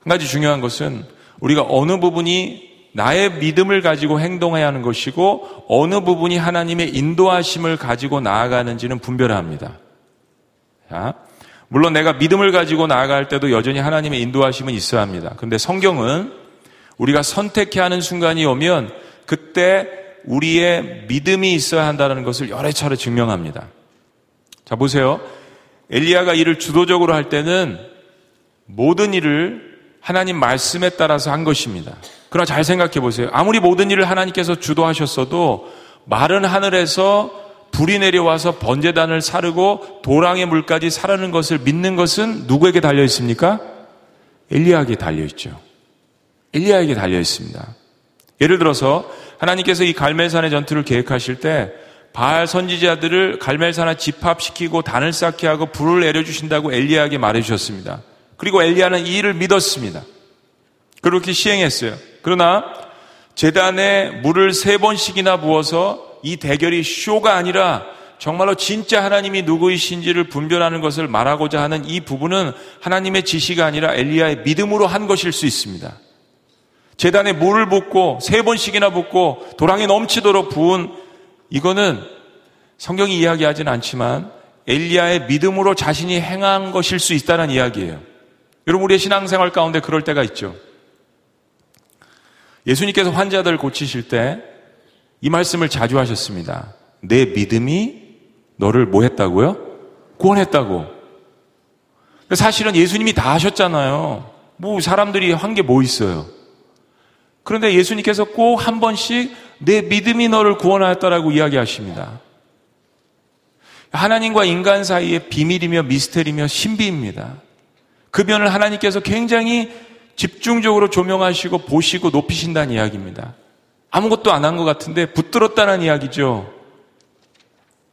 한 가지 중요한 것은 우리가 어느 부분이 나의 믿음을 가지고 행동해야 하는 것이고 어느 부분이 하나님의 인도하심을 가지고 나아가는지는 분별해야 합니다. 자, 물론 내가 믿음을 가지고 나아갈 때도 여전히 하나님의 인도하심은 있어야 합니다. 그런데 성경은 우리가 선택해야 하는 순간이 오면 그때 우리의 믿음이 있어야 한다는 것을 여러 차례 증명합니다. 자, 보세요. 엘리야가 일을 주도적으로 할 때는 모든 일을 하나님 말씀에 따라서 한 것입니다. 그러나 잘 생각해 보세요. 아무리 모든 일을 하나님께서 주도하셨어도 마른 하늘에서 불이 내려와서 번제단을 사르고 도랑의 물까지 사르는 것을 믿는 것은 누구에게 달려 있습니까? 엘리야에게 달려 있죠. 엘리야에게 달려 있습니다. 예를 들어서 하나님께서 이 갈멜산의 전투를 계획하실 때 바알 선지자들을 갈멜산에 집합시키고 단을 쌓게 하고 불을 내려주신다고 엘리야에게 말해주셨습니다. 그리고 엘리야는 이 일을 믿었습니다. 그렇게 시행했어요. 그러나 제단에 물을 세 번씩이나 부어서 이 대결이 쇼가 아니라 정말로 진짜 하나님이 누구이신지를 분별하는 것을 말하고자 하는 이 부분은 하나님의 지시가 아니라 엘리야의 믿음으로 한 것일 수 있습니다. 제단에 물을 붓고 세 번씩이나 붓고 도랑이 넘치도록 부은, 이거는 성경이 이야기하진 않지만 엘리야의 믿음으로 자신이 행한 것일 수 있다는 이야기예요. 여러분, 우리의 신앙생활 가운데 그럴 때가 있죠. 예수님께서 환자들 고치실 때 이 말씀을 자주 하셨습니다. 내 믿음이 너를 뭐 했다고요? 구원했다고. 사실은 예수님이 다 하셨잖아요. 뭐 사람들이 한 게 뭐 있어요. 그런데 예수님께서 꼭 한 번씩 내 믿음이 너를 구원하였다라고 이야기하십니다. 하나님과 인간 사이의 비밀이며 미스테리며 신비입니다. 그 면을 하나님께서 굉장히 집중적으로 조명하시고 보시고 높이신다는 이야기입니다. 아무것도 안 한 것 같은데 붙들었다는 이야기죠.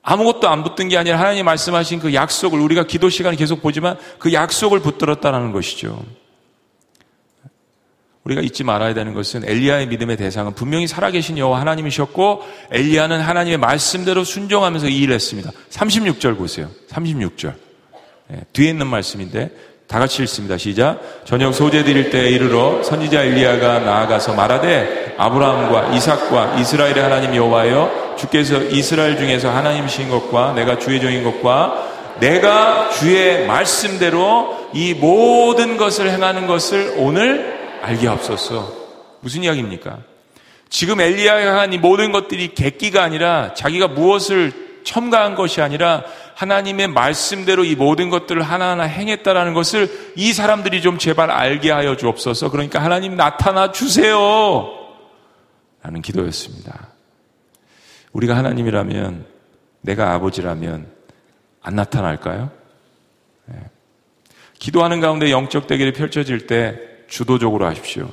아무것도 안 붙든 게 아니라 하나님 말씀하신 그 약속을, 우리가 기도 시간을 계속 보지만 그 약속을 붙들었다는 것이죠. 우리가 잊지 말아야 되는 것은 엘리야의 믿음의 대상은 분명히 살아계신 여호와 하나님이셨고 엘리야는 하나님의 말씀대로 순종하면서 이 일을 했습니다. 삼십육 절 보세요. 삼십육 절. 네, 뒤에 있는 말씀인데 다 같이 읽습니다. 시작. 저녁 소제 드릴 때에 이르러 선지자 엘리야가 나아가서 말하되 아브라함과 이삭과 이스라엘의 하나님 여호와여, 주께서 이스라엘 중에서 하나님이신 것과 내가 주의 종인 것과 내가 주의 말씀대로 이 모든 것을 행하는 것을 오늘 알게 없었어. 무슨 이야기입니까? 지금 엘리야가 한 이 모든 것들이 객기가 아니라 자기가 무엇을 첨가한 것이 아니라 하나님의 말씀대로 이 모든 것들을 하나하나 행했다라는 것을 이 사람들이 좀 제발 알게 하여 주옵소서. 그러니까 하나님 나타나 주세요 라는 기도였습니다. 우리가 하나님이라면, 내가 아버지라면 안 나타날까요? 네. 기도하는 가운데 영적 대결이 펼쳐질 때 주도적으로 하십시오.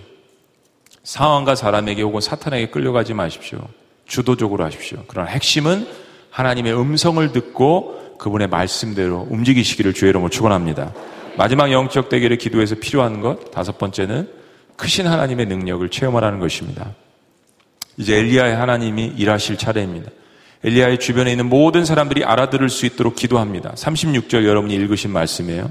상황과 사람에게 혹은 사탄에게 끌려가지 마십시오. 주도적으로 하십시오. 그러나 핵심은 하나님의 음성을 듣고 그분의 말씀대로 움직이시기를 주의 이름으로 축원합니다. 마지막 영적 대결의 기도에서 필요한 것, 다섯 번째는 크신 하나님의 능력을 체험하라는 것입니다. 이제 엘리야의 하나님이 일하실 차례입니다. 엘리야의 주변에 있는 모든 사람들이 알아들을 수 있도록 기도합니다. 삼십육 절 여러분이 읽으신 말씀이에요.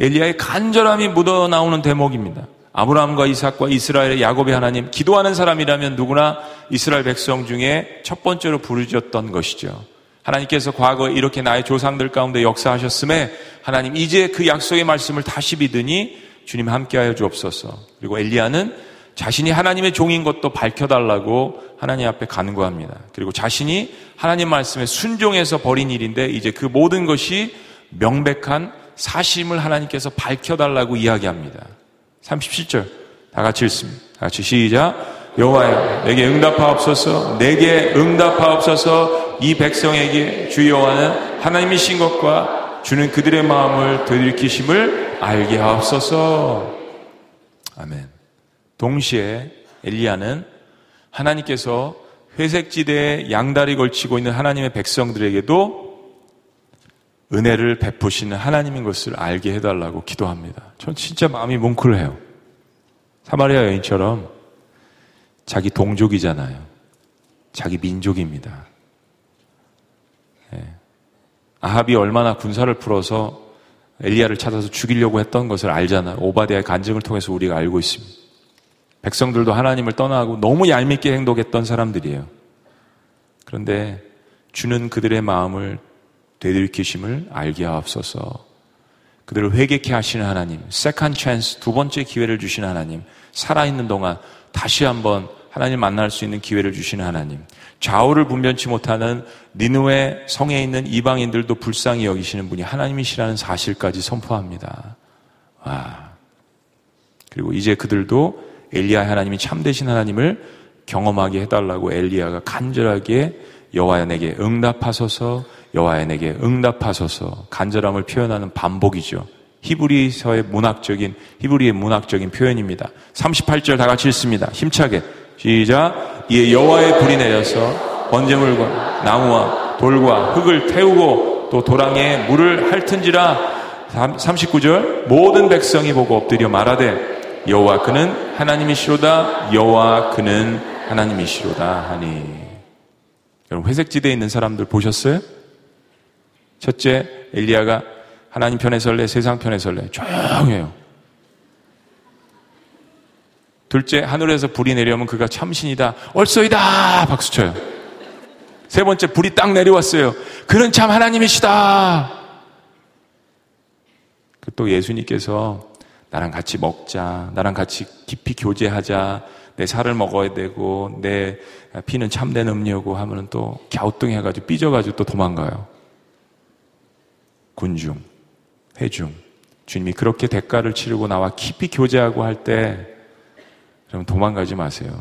엘리야의 간절함이 묻어나오는 대목입니다. 아브라함과 이삭과 이스라엘의 야곱의 하나님, 기도하는 사람이라면 누구나 이스라엘 백성 중에 첫 번째로 부르짖었던 것이죠. 하나님께서 과거에 이렇게 나의 조상들 가운데 역사하셨음에 하나님 이제 그 약속의 말씀을 다시 믿으니 주님 함께하여 주옵소서. 그리고 엘리야는 자신이 하나님의 종인 것도 밝혀달라고 하나님 앞에 간구합니다. 그리고 자신이 하나님 말씀에 순종해서 벌인 일인데 이제 그 모든 것이 명백한 사심을 하나님께서 밝혀달라고 이야기합니다. 삼십칠 절 다 같이 읽습니다. 다 같이 시작. 여호와여 내게 응답하옵소서, 내게 응답하옵소서. 이 백성에게 주 여호와는 하나님이신 것과 주는 그들의 마음을 되돌이키심을 알게 하옵소서. 아멘. 동시에 엘리야는 하나님께서 회색지대에 양다리 걸치고 있는 하나님의 백성들에게도 은혜를 베푸시는 하나님인 것을 알게 해달라고 기도합니다. 전 진짜 마음이 뭉클해요. 사마리아 여인처럼 자기 동족이잖아요. 자기 민족입니다. 예. 아합이 얼마나 군사를 풀어서 엘리야를 찾아서 죽이려고 했던 것을 알잖아요. 오바댜의 간증을 통해서 우리가 알고 있습니다. 백성들도 하나님을 떠나고 너무 얄밉게 행동했던 사람들이에요. 그런데 주는 그들의 마음을 되돌이키심을 알게 하옵소서. 그들을 회개케 하시는 하나님, 세컨드 찬스, 두 번째 기회를 주시는 하나님, 살아있는 동안 다시 한번 하나님 만날 수 있는 기회를 주시는 하나님, 좌우를 분변치 못하는 니느웨 성에 있는 이방인들도 불쌍히 여기시는 분이 하나님이시라는 사실까지 선포합니다. 와. 그리고 이제 그들도 엘리야 하나님이 참되신 하나님을 경험하게 해달라고 엘리야가 간절하게 여호와여 내게 응답하소서, 여호와여 내게 응답하소서, 간절함을 표현하는 반복이죠. 히브리서의 문학적인, 히브리의 문학적인 표현입니다. 삼십팔 절 다 같이 읽습니다. 힘차게 시작. 이에 여호와의 불이 내려서 번제물과 나무와 돌과 흙을 태우고 또 도랑에 물을 핥은지라. 삼십구 절 모든 백성이 보고 엎드려 말하되 여호와 그는 하나님이시로다, 여호와 그는 하나님이시로다 하니. 여러분 회색지대에 있는 사람들 보셨어요? 첫째, 엘리야가 하나님 편에 설레 세상 편에 설레, 조용해요. 둘째, 하늘에서 불이 내려오면 그가 참신이다, 올소이다 박수쳐요. 세 번째, 불이 딱 내려왔어요. 그는 참 하나님이시다. 또 예수님께서 나랑 같이 먹자, 나랑 같이 깊이 교제하자, 내 살을 먹어야 되고 내 피는 참된 음료고 하면 또 갸우뚱해가지고 삐져가지고 또 도망가요. 군중, 회중, 주님이 그렇게 대가를 치르고 나와 깊이 교제하고 할 때 여러분 도망가지 마세요.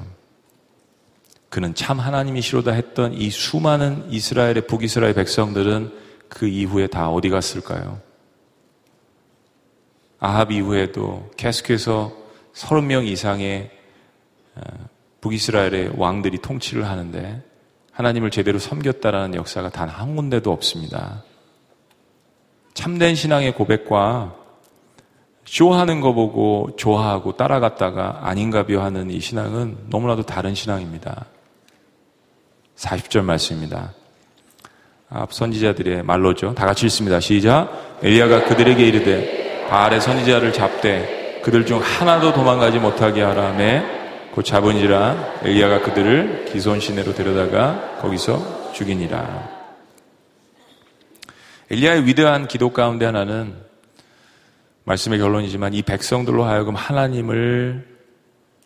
그는 참 하나님이시로다 했던 이 수많은 이스라엘의 북이스라엘 백성들은 그 이후에 다 어디 갔을까요? 아합 이후에도 계속해서 삼십 명 이상의 북이스라엘의 왕들이 통치를 하는데 하나님을 제대로 섬겼다라는 역사가 단 한 군데도 없습니다. 참된 신앙의 고백과 쇼하는 거 보고 좋아하고 따라갔다가 아닌가벼 하는 이 신앙은 너무나도 다른 신앙입니다. 사십 절 말씀입니다. 앞 선지자들의 말로죠. 다 같이 읽습니다. 시작. 엘리야가 그들에게 이르되 바알의 선지자를 잡되 그들 중 하나도 도망가지 못하게 하라매 곧 잡은지라 엘리야가 그들을 기손 시내로 데려다가 거기서 죽이니라. 엘리야의 위대한 기도 가운데 하나는 말씀의 결론이지만 이 백성들로 하여금 하나님을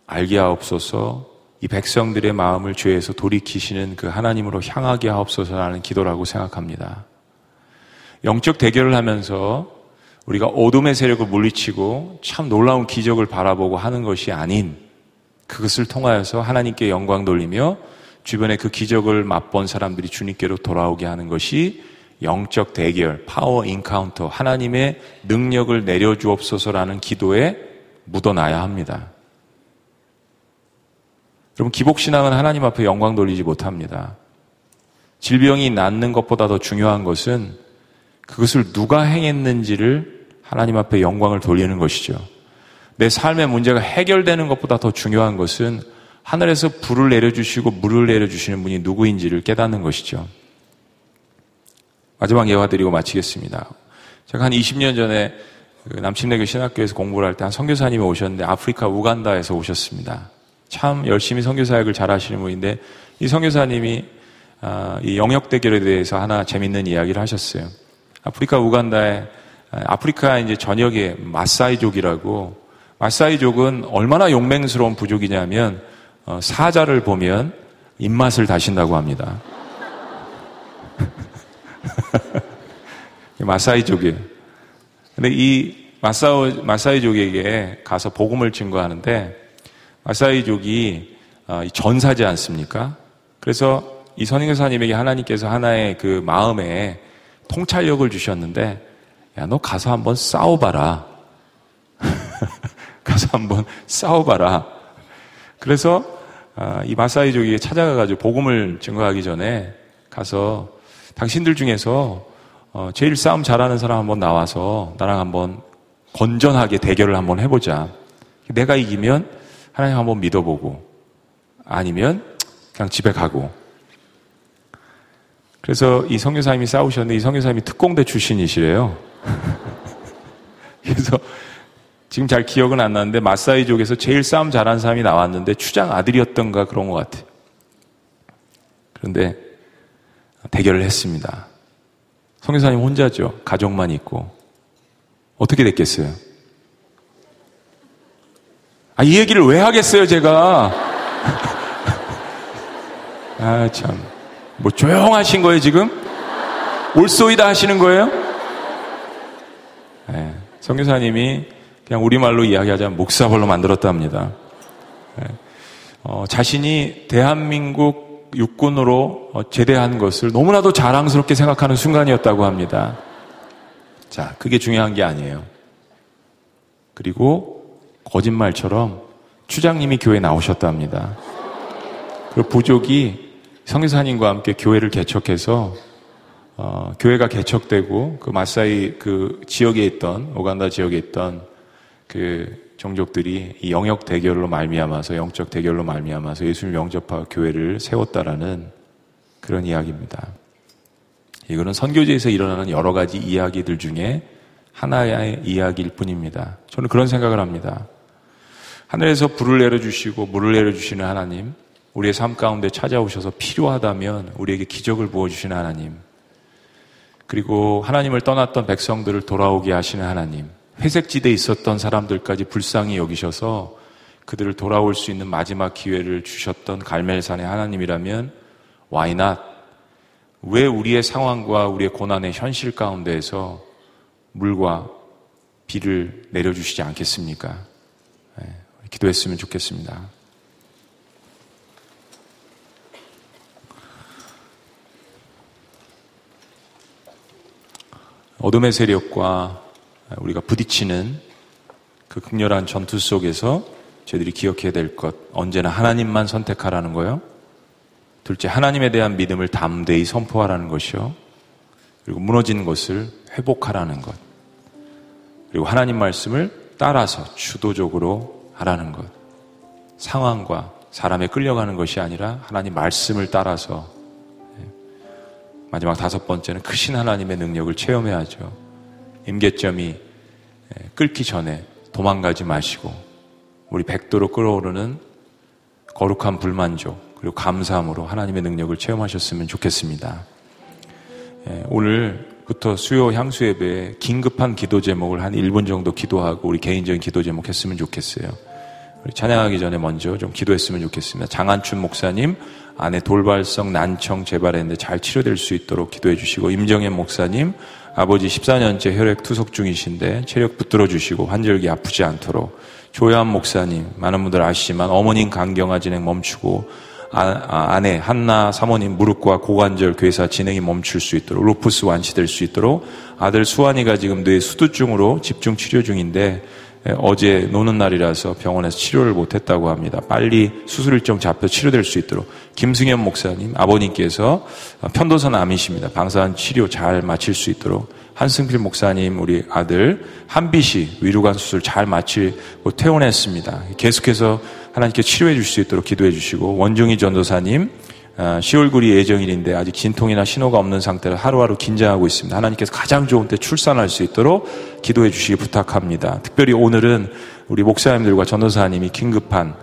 알게 하옵소서, 이 백성들의 마음을 죄에서 돌이키시는 그 하나님으로 향하게 하옵소서라는 기도라고 생각합니다. 영적 대결을 하면서 우리가 어둠의 세력을 물리치고 참 놀라운 기적을 바라보고 하는 것이 아닌, 그것을 통하여서 하나님께 영광 돌리며 주변에 그 기적을 맛본 사람들이 주님께로 돌아오게 하는 것이 영적 대결, 파워 인카운터, 하나님의 능력을 내려주옵소서라는 기도에 묻어나야 합니다. 여러분, 기복신앙은 하나님 앞에 영광 돌리지 못합니다. 질병이 낫는 것보다 더 중요한 것은 그것을 누가 행했는지를 하나님 앞에 영광을 돌리는 것이죠. 내 삶의 문제가 해결되는 것보다 더 중요한 것은 하늘에서 불을 내려주시고 물을 내려주시는 분이 누구인지를 깨닫는 것이죠. 마지막 예화 드리고 마치겠습니다. 제가 한 이십 년 전에 남침내교 신학교에서 공부를 할 때 한 선교사님이 오셨는데 아프리카 우간다에서 오셨습니다. 참 열심히 선교사역을 잘하시는 분인데 이 선교사님이 이 영역 대결에 대해서 하나 재밌는 이야기를 하셨어요. 아프리카 우간다에 아프리카 이제 전역에 마사이족이라고, 마사이족은 얼마나 용맹스러운 부족이냐면 사자를 보면 입맛을 다신다고 합니다. 마사이족이에요. 근데 이 마사오, 마사이족에게 가서 복음을 증거하는데 마사이족이 전사지 않습니까? 그래서 이 선교사님에게 하나님께서 하나의 그 마음에 통찰력을 주셨는데, 야, 너 가서 한번 싸워봐라. 가서 한번 싸워봐라. 그래서 이 마사이족에게 찾아가가지고 복음을 증거하기 전에 가서 당신들 중에서 제일 싸움 잘하는 사람 한번 나와서 나랑 한번 건전하게 대결을 한번 해보자. 내가 이기면 하나님 한번 믿어보고 아니면 그냥 집에 가고. 그래서 이 선교사님이 싸우셨는데 이 선교사님이 특공대 출신이시래요. 그래서 지금 잘 기억은 안 나는데 마사이족에서 제일 싸움 잘하는 사람이 나왔는데 추장 아들이었던가 그런 것 같아요. 그런데 대결을 했습니다. 선교사님 혼자죠. 가족만 있고. 어떻게 됐겠어요? 아, 이 얘기를 왜 하겠어요, 제가? 아, 참. 뭐 조용하신 거예요, 지금? 올소이다 하시는 거예요? 네, 선교사님이 그냥 우리말로 이야기하자면 목사벌로 만들었답니다. 네, 어, 자신이 대한민국 육군으로 제대한 것을 너무나도 자랑스럽게 생각하는 순간이었다고 합니다. 자, 그게 중요한 게 아니에요. 그리고 거짓말처럼 추장님이 교회에 나오셨답니다. 그리고 부족이 선교사님과 함께 교회를 개척해서 어, 교회가 개척되고 그 마사이 그 지역에 있던 우간다 지역에 있던 그 종족들이 이 영역 대결로 말미암아서 영적 대결로 말미암아서 예수님을 영접하고 교회를 세웠다라는 그런 이야기입니다. 이거는 선교지에서 일어나는 여러 가지 이야기들 중에 하나의 이야기일 뿐입니다. 저는 그런 생각을 합니다. 하늘에서 불을 내려주시고 물을 내려주시는 하나님, 우리의 삶 가운데 찾아오셔서 필요하다면 우리에게 기적을 부어주시는 하나님, 그리고 하나님을 떠났던 백성들을 돌아오게 하시는 하나님, 회색지대에 있었던 사람들까지 불쌍히 여기셔서 그들을 돌아올 수 있는 마지막 기회를 주셨던 갈멜산의 하나님이라면 why not? 왜 우리의 상황과 우리의 고난의 현실 가운데에서 물과 비를 내려주시지 않겠습니까? 네, 기도했으면 좋겠습니다. 어둠의 세력과 우리가 부딪히는 그 극렬한 전투 속에서 저희들이 기억해야 될 것, 언제나 하나님만 선택하라는 거요. 둘째, 하나님에 대한 믿음을 담대히 선포하라는 것이요. 그리고 무너진 것을 회복하라는 것. 그리고 하나님 말씀을 따라서 주도적으로 하라는 것. 상황과 사람에 끌려가는 것이 아니라 하나님 말씀을 따라서. 마지막 다섯 번째는 크신 하나님의 능력을 체험해야 하죠. 임계점이 끓기 전에 도망가지 마시고 우리 백도로 끓어오르는 거룩한 불만족 그리고 감사함으로 하나님의 능력을 체험하셨으면 좋겠습니다. 오늘부터 수요 향수 예배에 긴급한 기도 제목을 한 일 분 정도 기도하고 우리 개인적인 기도 제목 했으면 좋겠어요. 우리 찬양하기 전에 먼저 좀 기도했으면 좋겠습니다. 장한춘 목사님 아내 돌발성 난청 재발했는데 잘 치료될 수 있도록 기도해 주시고, 임정현 목사님 아버지 십사 년째 혈액 투석 중이신데 체력 붙들어 주시고 환절기 아프지 않도록, 조혜한 목사님 많은 분들 아시지만 어머님 간경화 진행 멈추고 아, 아내 한나 사모님 무릎과 고관절 괴사 진행이 멈출 수 있도록, 루푸스 완치될 수 있도록, 아들 수환이가 지금 뇌 수두증으로 집중 치료 중인데 어제 노는 날이라서 병원에서 치료를 못했다고 합니다. 빨리 수술 일정 잡혀 치료될 수 있도록 김승현 목사님, 아버님께서 편도선 암이십니다. 방사선 치료 잘 마칠 수 있도록, 한승필 목사님 우리 아들 한비 씨 위로관 수술 잘 마치고 퇴원했습니다. 계속해서 하나님께 치료해 주실 수 있도록 기도해 주시고, 원종희 전도사님 시월구리 예정일인데 아직 진통이나 신호가 없는 상태로 하루하루 긴장하고 있습니다. 하나님께서 가장 좋은 때 출산할 수 있도록 기도해 주시기 부탁합니다. 특별히 오늘은 우리 목사님들과 전도사님이 긴급한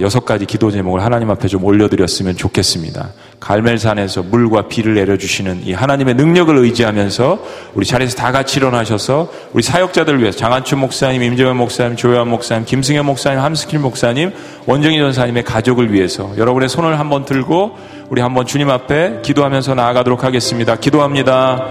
여섯 가지 기도 제목을 하나님 앞에 좀 올려드렸으면 좋겠습니다. 갈멜산에서 물과 비를 내려주시는 이 하나님의 능력을 의지하면서 우리 자리에서 다 같이 일어나셔서 우리 사역자들을 위해서 장한춘 목사님, 임재원 목사님, 조혜환 목사님, 김승현 목사님, 함스킬 목사님, 원정희 전사님의 가족을 위해서 여러분의 손을 한번 들고 우리 한번 주님 앞에 기도하면서 나아가도록 하겠습니다. 기도합니다.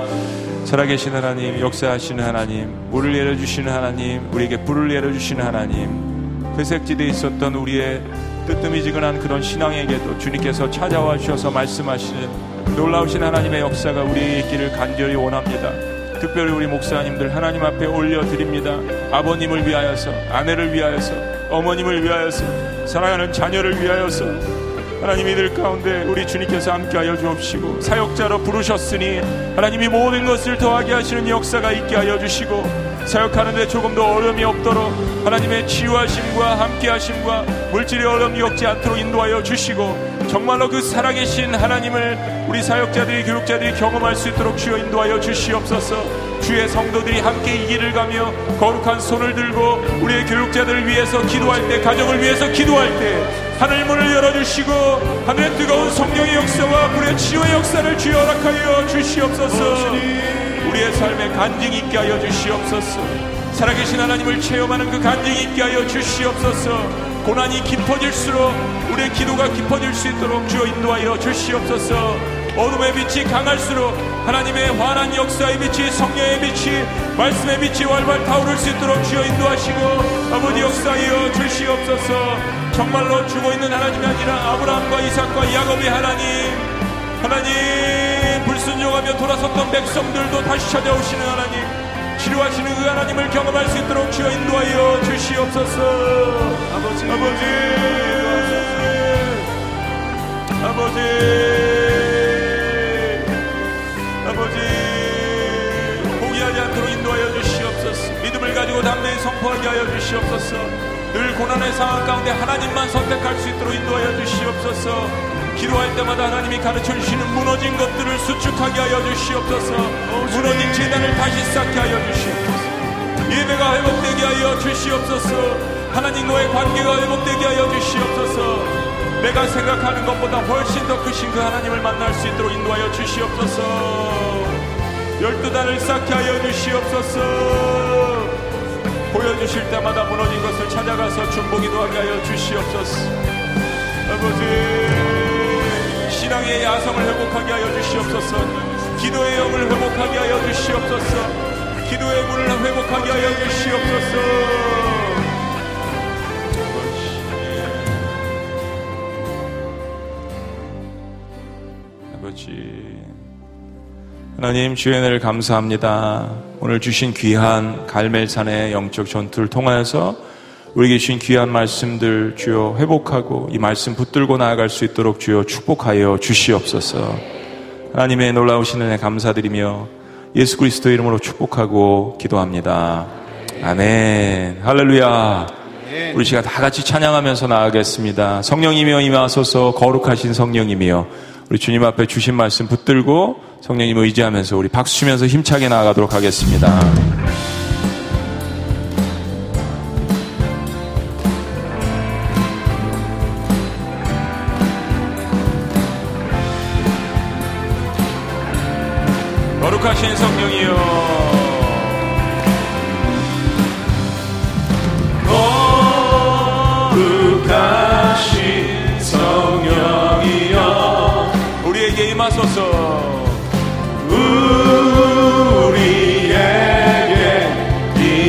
살아계신 하나님, 역사하시는 하나님, 물을 내려주시는 하나님, 우리에게 불을 내려주시는 하나님, 회색지대에 있었던 우리의 뜨뜨미지근한 그런 신앙에게도 주님께서 찾아와 주셔서 말씀하시는 놀라우신 하나님의 역사가 우리에게 있기를 간절히 원합니다. 특별히 우리 목사님들 하나님 앞에 올려드립니다. 아버님을 위하여서, 아내를 위하여서, 어머님을 위하여서, 사랑하는 자녀를 위하여서 하나님, 이들 가운데 우리 주님께서 함께하여 주옵시고, 사역자로 부르셨으니 하나님이 모든 것을 더하게 하시는 역사가 있게 하여 주시고, 사역하는 데 조금 더 어려움이 없도록 하나님의 치유하심과 함께하심과 물질의 어려움이 없지 않도록 인도하여 주시고, 정말로 그 살아계신 하나님을 우리 사역자들이, 교육자들이 경험할 수 있도록 주여 인도하여 주시옵소서. 주의 성도들이 함께 이 길을 가며 거룩한 손을 들고 우리의 교육자들을 위해서 기도할 때, 가정을 위해서 기도할 때 하늘 문을 열어주시고 하늘의 뜨거운 성령의 역사와 불의 치유의 역사를 주여 허락하여 주시옵소서. 우리의 삶에 간증이 있게 하여 주시옵소서. 살아계신 하나님을 체험하는 그 간증이 있게 하여 주시옵소서. 고난이 깊어질수록 우리의 기도가 깊어질 수 있도록 주여 인도하여 주시옵소서. 어둠의 빛이 강할수록 하나님의 환한 역사의 빛이, 성령의 빛이, 말씀의 빛이 활발 타오를 수 있도록 주여 인도하시고 아버지 역사여 주시옵소서. 정말로 주고 있는 하나님이 아니라 아브라함과 이삭과 야곱의 하나님, 하나님 불순종하며 돌아섰던 백성들도 다시 찾아오시는 하나님, 치료하시는 그 하나님을 경험할 수 있도록 주여 인도하여 주시옵소서. 아버지, 아버지, 아버지, 아버지, 포기하지 않도록 인도하여 주시옵소서. 믿음을 가지고 담대히 선포하게 하여 주시옵소서. 늘 고난의 상황 가운데 하나님만 선택할 수 있도록 인도하여 주시옵소서. 기도할 때마다 하나님이 가르쳐 주시는 무너진 것들을 수축하게 하여 주시옵소서. 무너진 재단을 다시 쌓게 하여 주시옵소서. 예배가 회복되게 하여 주시옵소서. 하나님과의 관계가 회복되게 하여 주시옵소서. 내가 생각하는 것보다 훨씬 더 크신 그 하나님을 만날 수 있도록 인도하여 주시옵소서. 열두 단을 쌓게 하여 주시옵소서. 보여주실 때마다 무너진 것을 찾아가서 중보기도 하게 하여 주시옵소서. 아버지, 신앙의 야성을 회복하게 하여 주시옵소서. 기도의 영을 회복하게 하여 주시옵소서. 기도의 문을 회복하게 하여 주시옵소서. 하나님, 주의 은혜를 감사합니다. 오늘 주신 귀한 갈멜산의 영적 전투를 통하여서 우리에게 주신 귀한 말씀들 주여 회복하고 이 말씀 붙들고 나아갈 수 있도록 주여 축복하여 주시옵소서. 하나님의 놀라우신 은혜 감사드리며 예수 그리스도의 이름으로 축복하고 기도합니다. 아멘. 할렐루야. 우리 시간 다 같이 찬양하면서 나아가겠습니다. 성령이며 임하소서, 거룩하신 성령이며. 우리 주님 앞에 주신 말씀 붙들고 성령님을 의지하면서 우리 박수 치면서 힘차게 나아가도록 하겠습니다. 거룩하신 성령이여. 거룩하신 성령이여. 우리에게 임하소서. 우리에게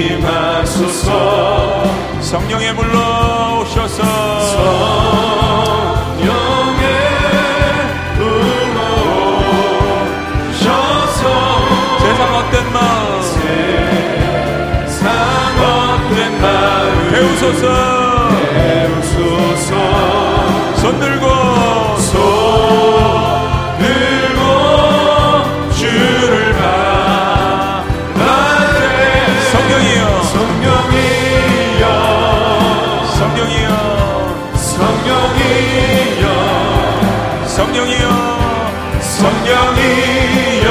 임하소서. 성령에 물러 오셔서, 성령에 물러 오셔서 세상 헛된 말, 깨우소서 깨우소서 손 들고 손 들고 주를 바라네 성령이여 성령이여 성령이여 성령이여 성령이여 성령이여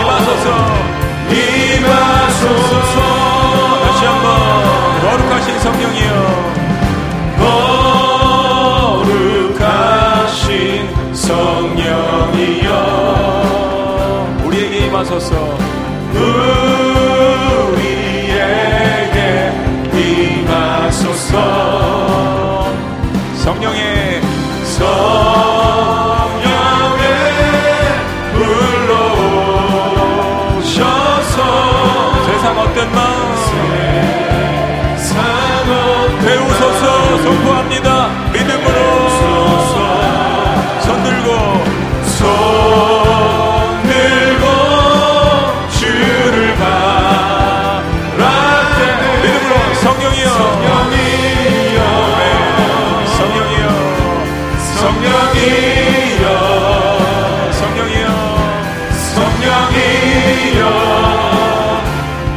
임하소서 임하소서 다시 한번 거룩하신 성령이여 거룩하신 성령이여 우리에게 임하소서 우리에게 임하소서 성령의 성령의 불러오셔서 세상 어떤 마음 배우소서 선포합니다. 믿음으로 손 들고 손 들고 주를 바라네 믿음으로 성령이여 성령이여 성령이여 성령이여 성령이여 성령이여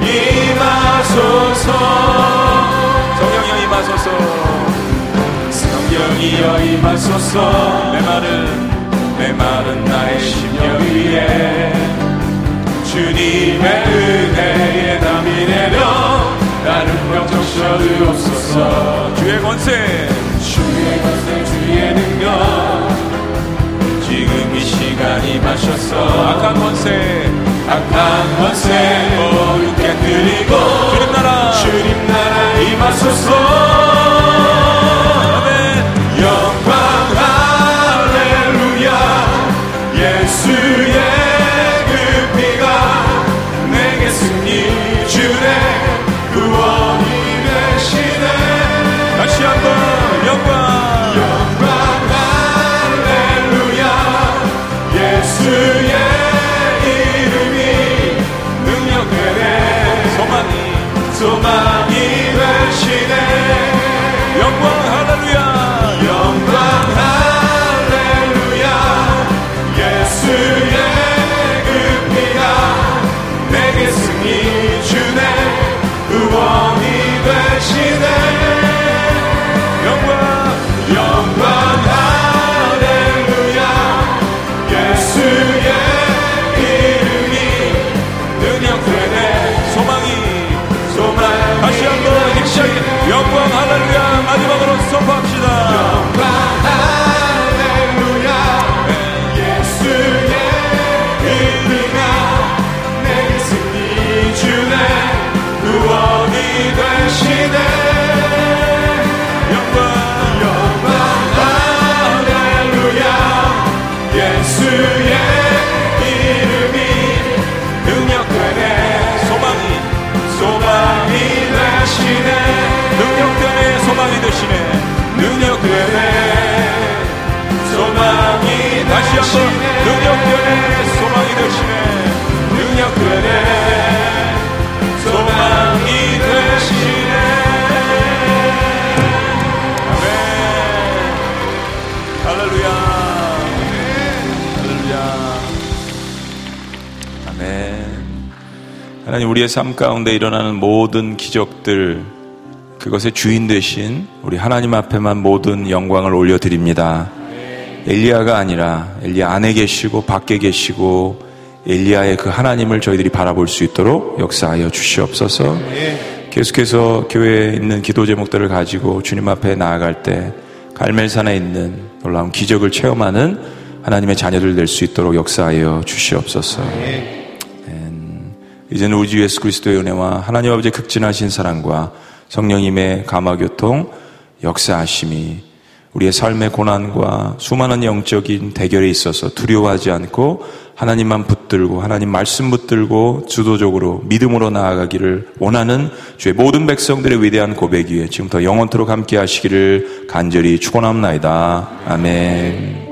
임하소서 임하소서 성령이여 임하소서 내 말은 내 말은 나의 심령 위에 주님의 은혜의 담이 내려 나를 벽 적셔두옵소서 주의 권세 주의 권세 주의 능력 지금 이 시간 임하셔서 악한 권세 악한 권세 모두 깨뜨리고 주님 나라 주님 나라 임하소서 아멘 영광 할렐루야 예수의 그 피가 내게 승리 주네 구원이 되시네 다시 한번 영광 영광 할렐루야 예수의 소망이 되시네 영광 할렐루야 영광 할렐루야 예수의 그 피가 내게 승리 주네 구원이 되시네 영광 영광 할렐루야 예수의 이름이 능력되네 소망이 다시 한번 힘차게 영광 할렐루야 마지막으로 선포합시다 영광 할렐루야 예수의 이름이가 내게 승리 주네 구원이 되시네 영광 영광 할렐루야 예수의 이름이 능력되네 소망이 소망이 능력 때문에 소망이 되시네 능력 때문에 소망이 다시 한번 능력 때문에 소망이 되시네 능력 때문에 소망이 되시네 아멘 할렐루야 할렐루야 아멘 하나님 우리의 삶 가운데 일어나는 모든 기적들 그것의 주인 되신 우리 하나님 앞에만 모든 영광을 올려드립니다. 엘리야가 아니라 엘리야 안에 계시고 밖에 계시고 엘리야의 그 하나님을 저희들이 바라볼 수 있도록 역사하여 주시옵소서. 계속해서 교회에 있는 기도 제목들을 가지고 주님 앞에 나아갈 때 갈멜산에 있는 놀라운 기적을 체험하는 하나님의 자녀들 될 수 있도록 역사하여 주시옵소서. 이제는 우리 주 예수 그리스도의 은혜와 하나님 아버지의 극진하신 사랑과 성령님의 감화교통, 역사하심이 우리의 삶의 고난과 수많은 영적인 대결에 있어서 두려워하지 않고 하나님만 붙들고 하나님 말씀 붙들고 주도적으로 믿음으로 나아가기를 원하는 주의 모든 백성들의 위대한 고백 위에 지금부터 영원토록 함께 하시기를 간절히 축원합니다. 아멘.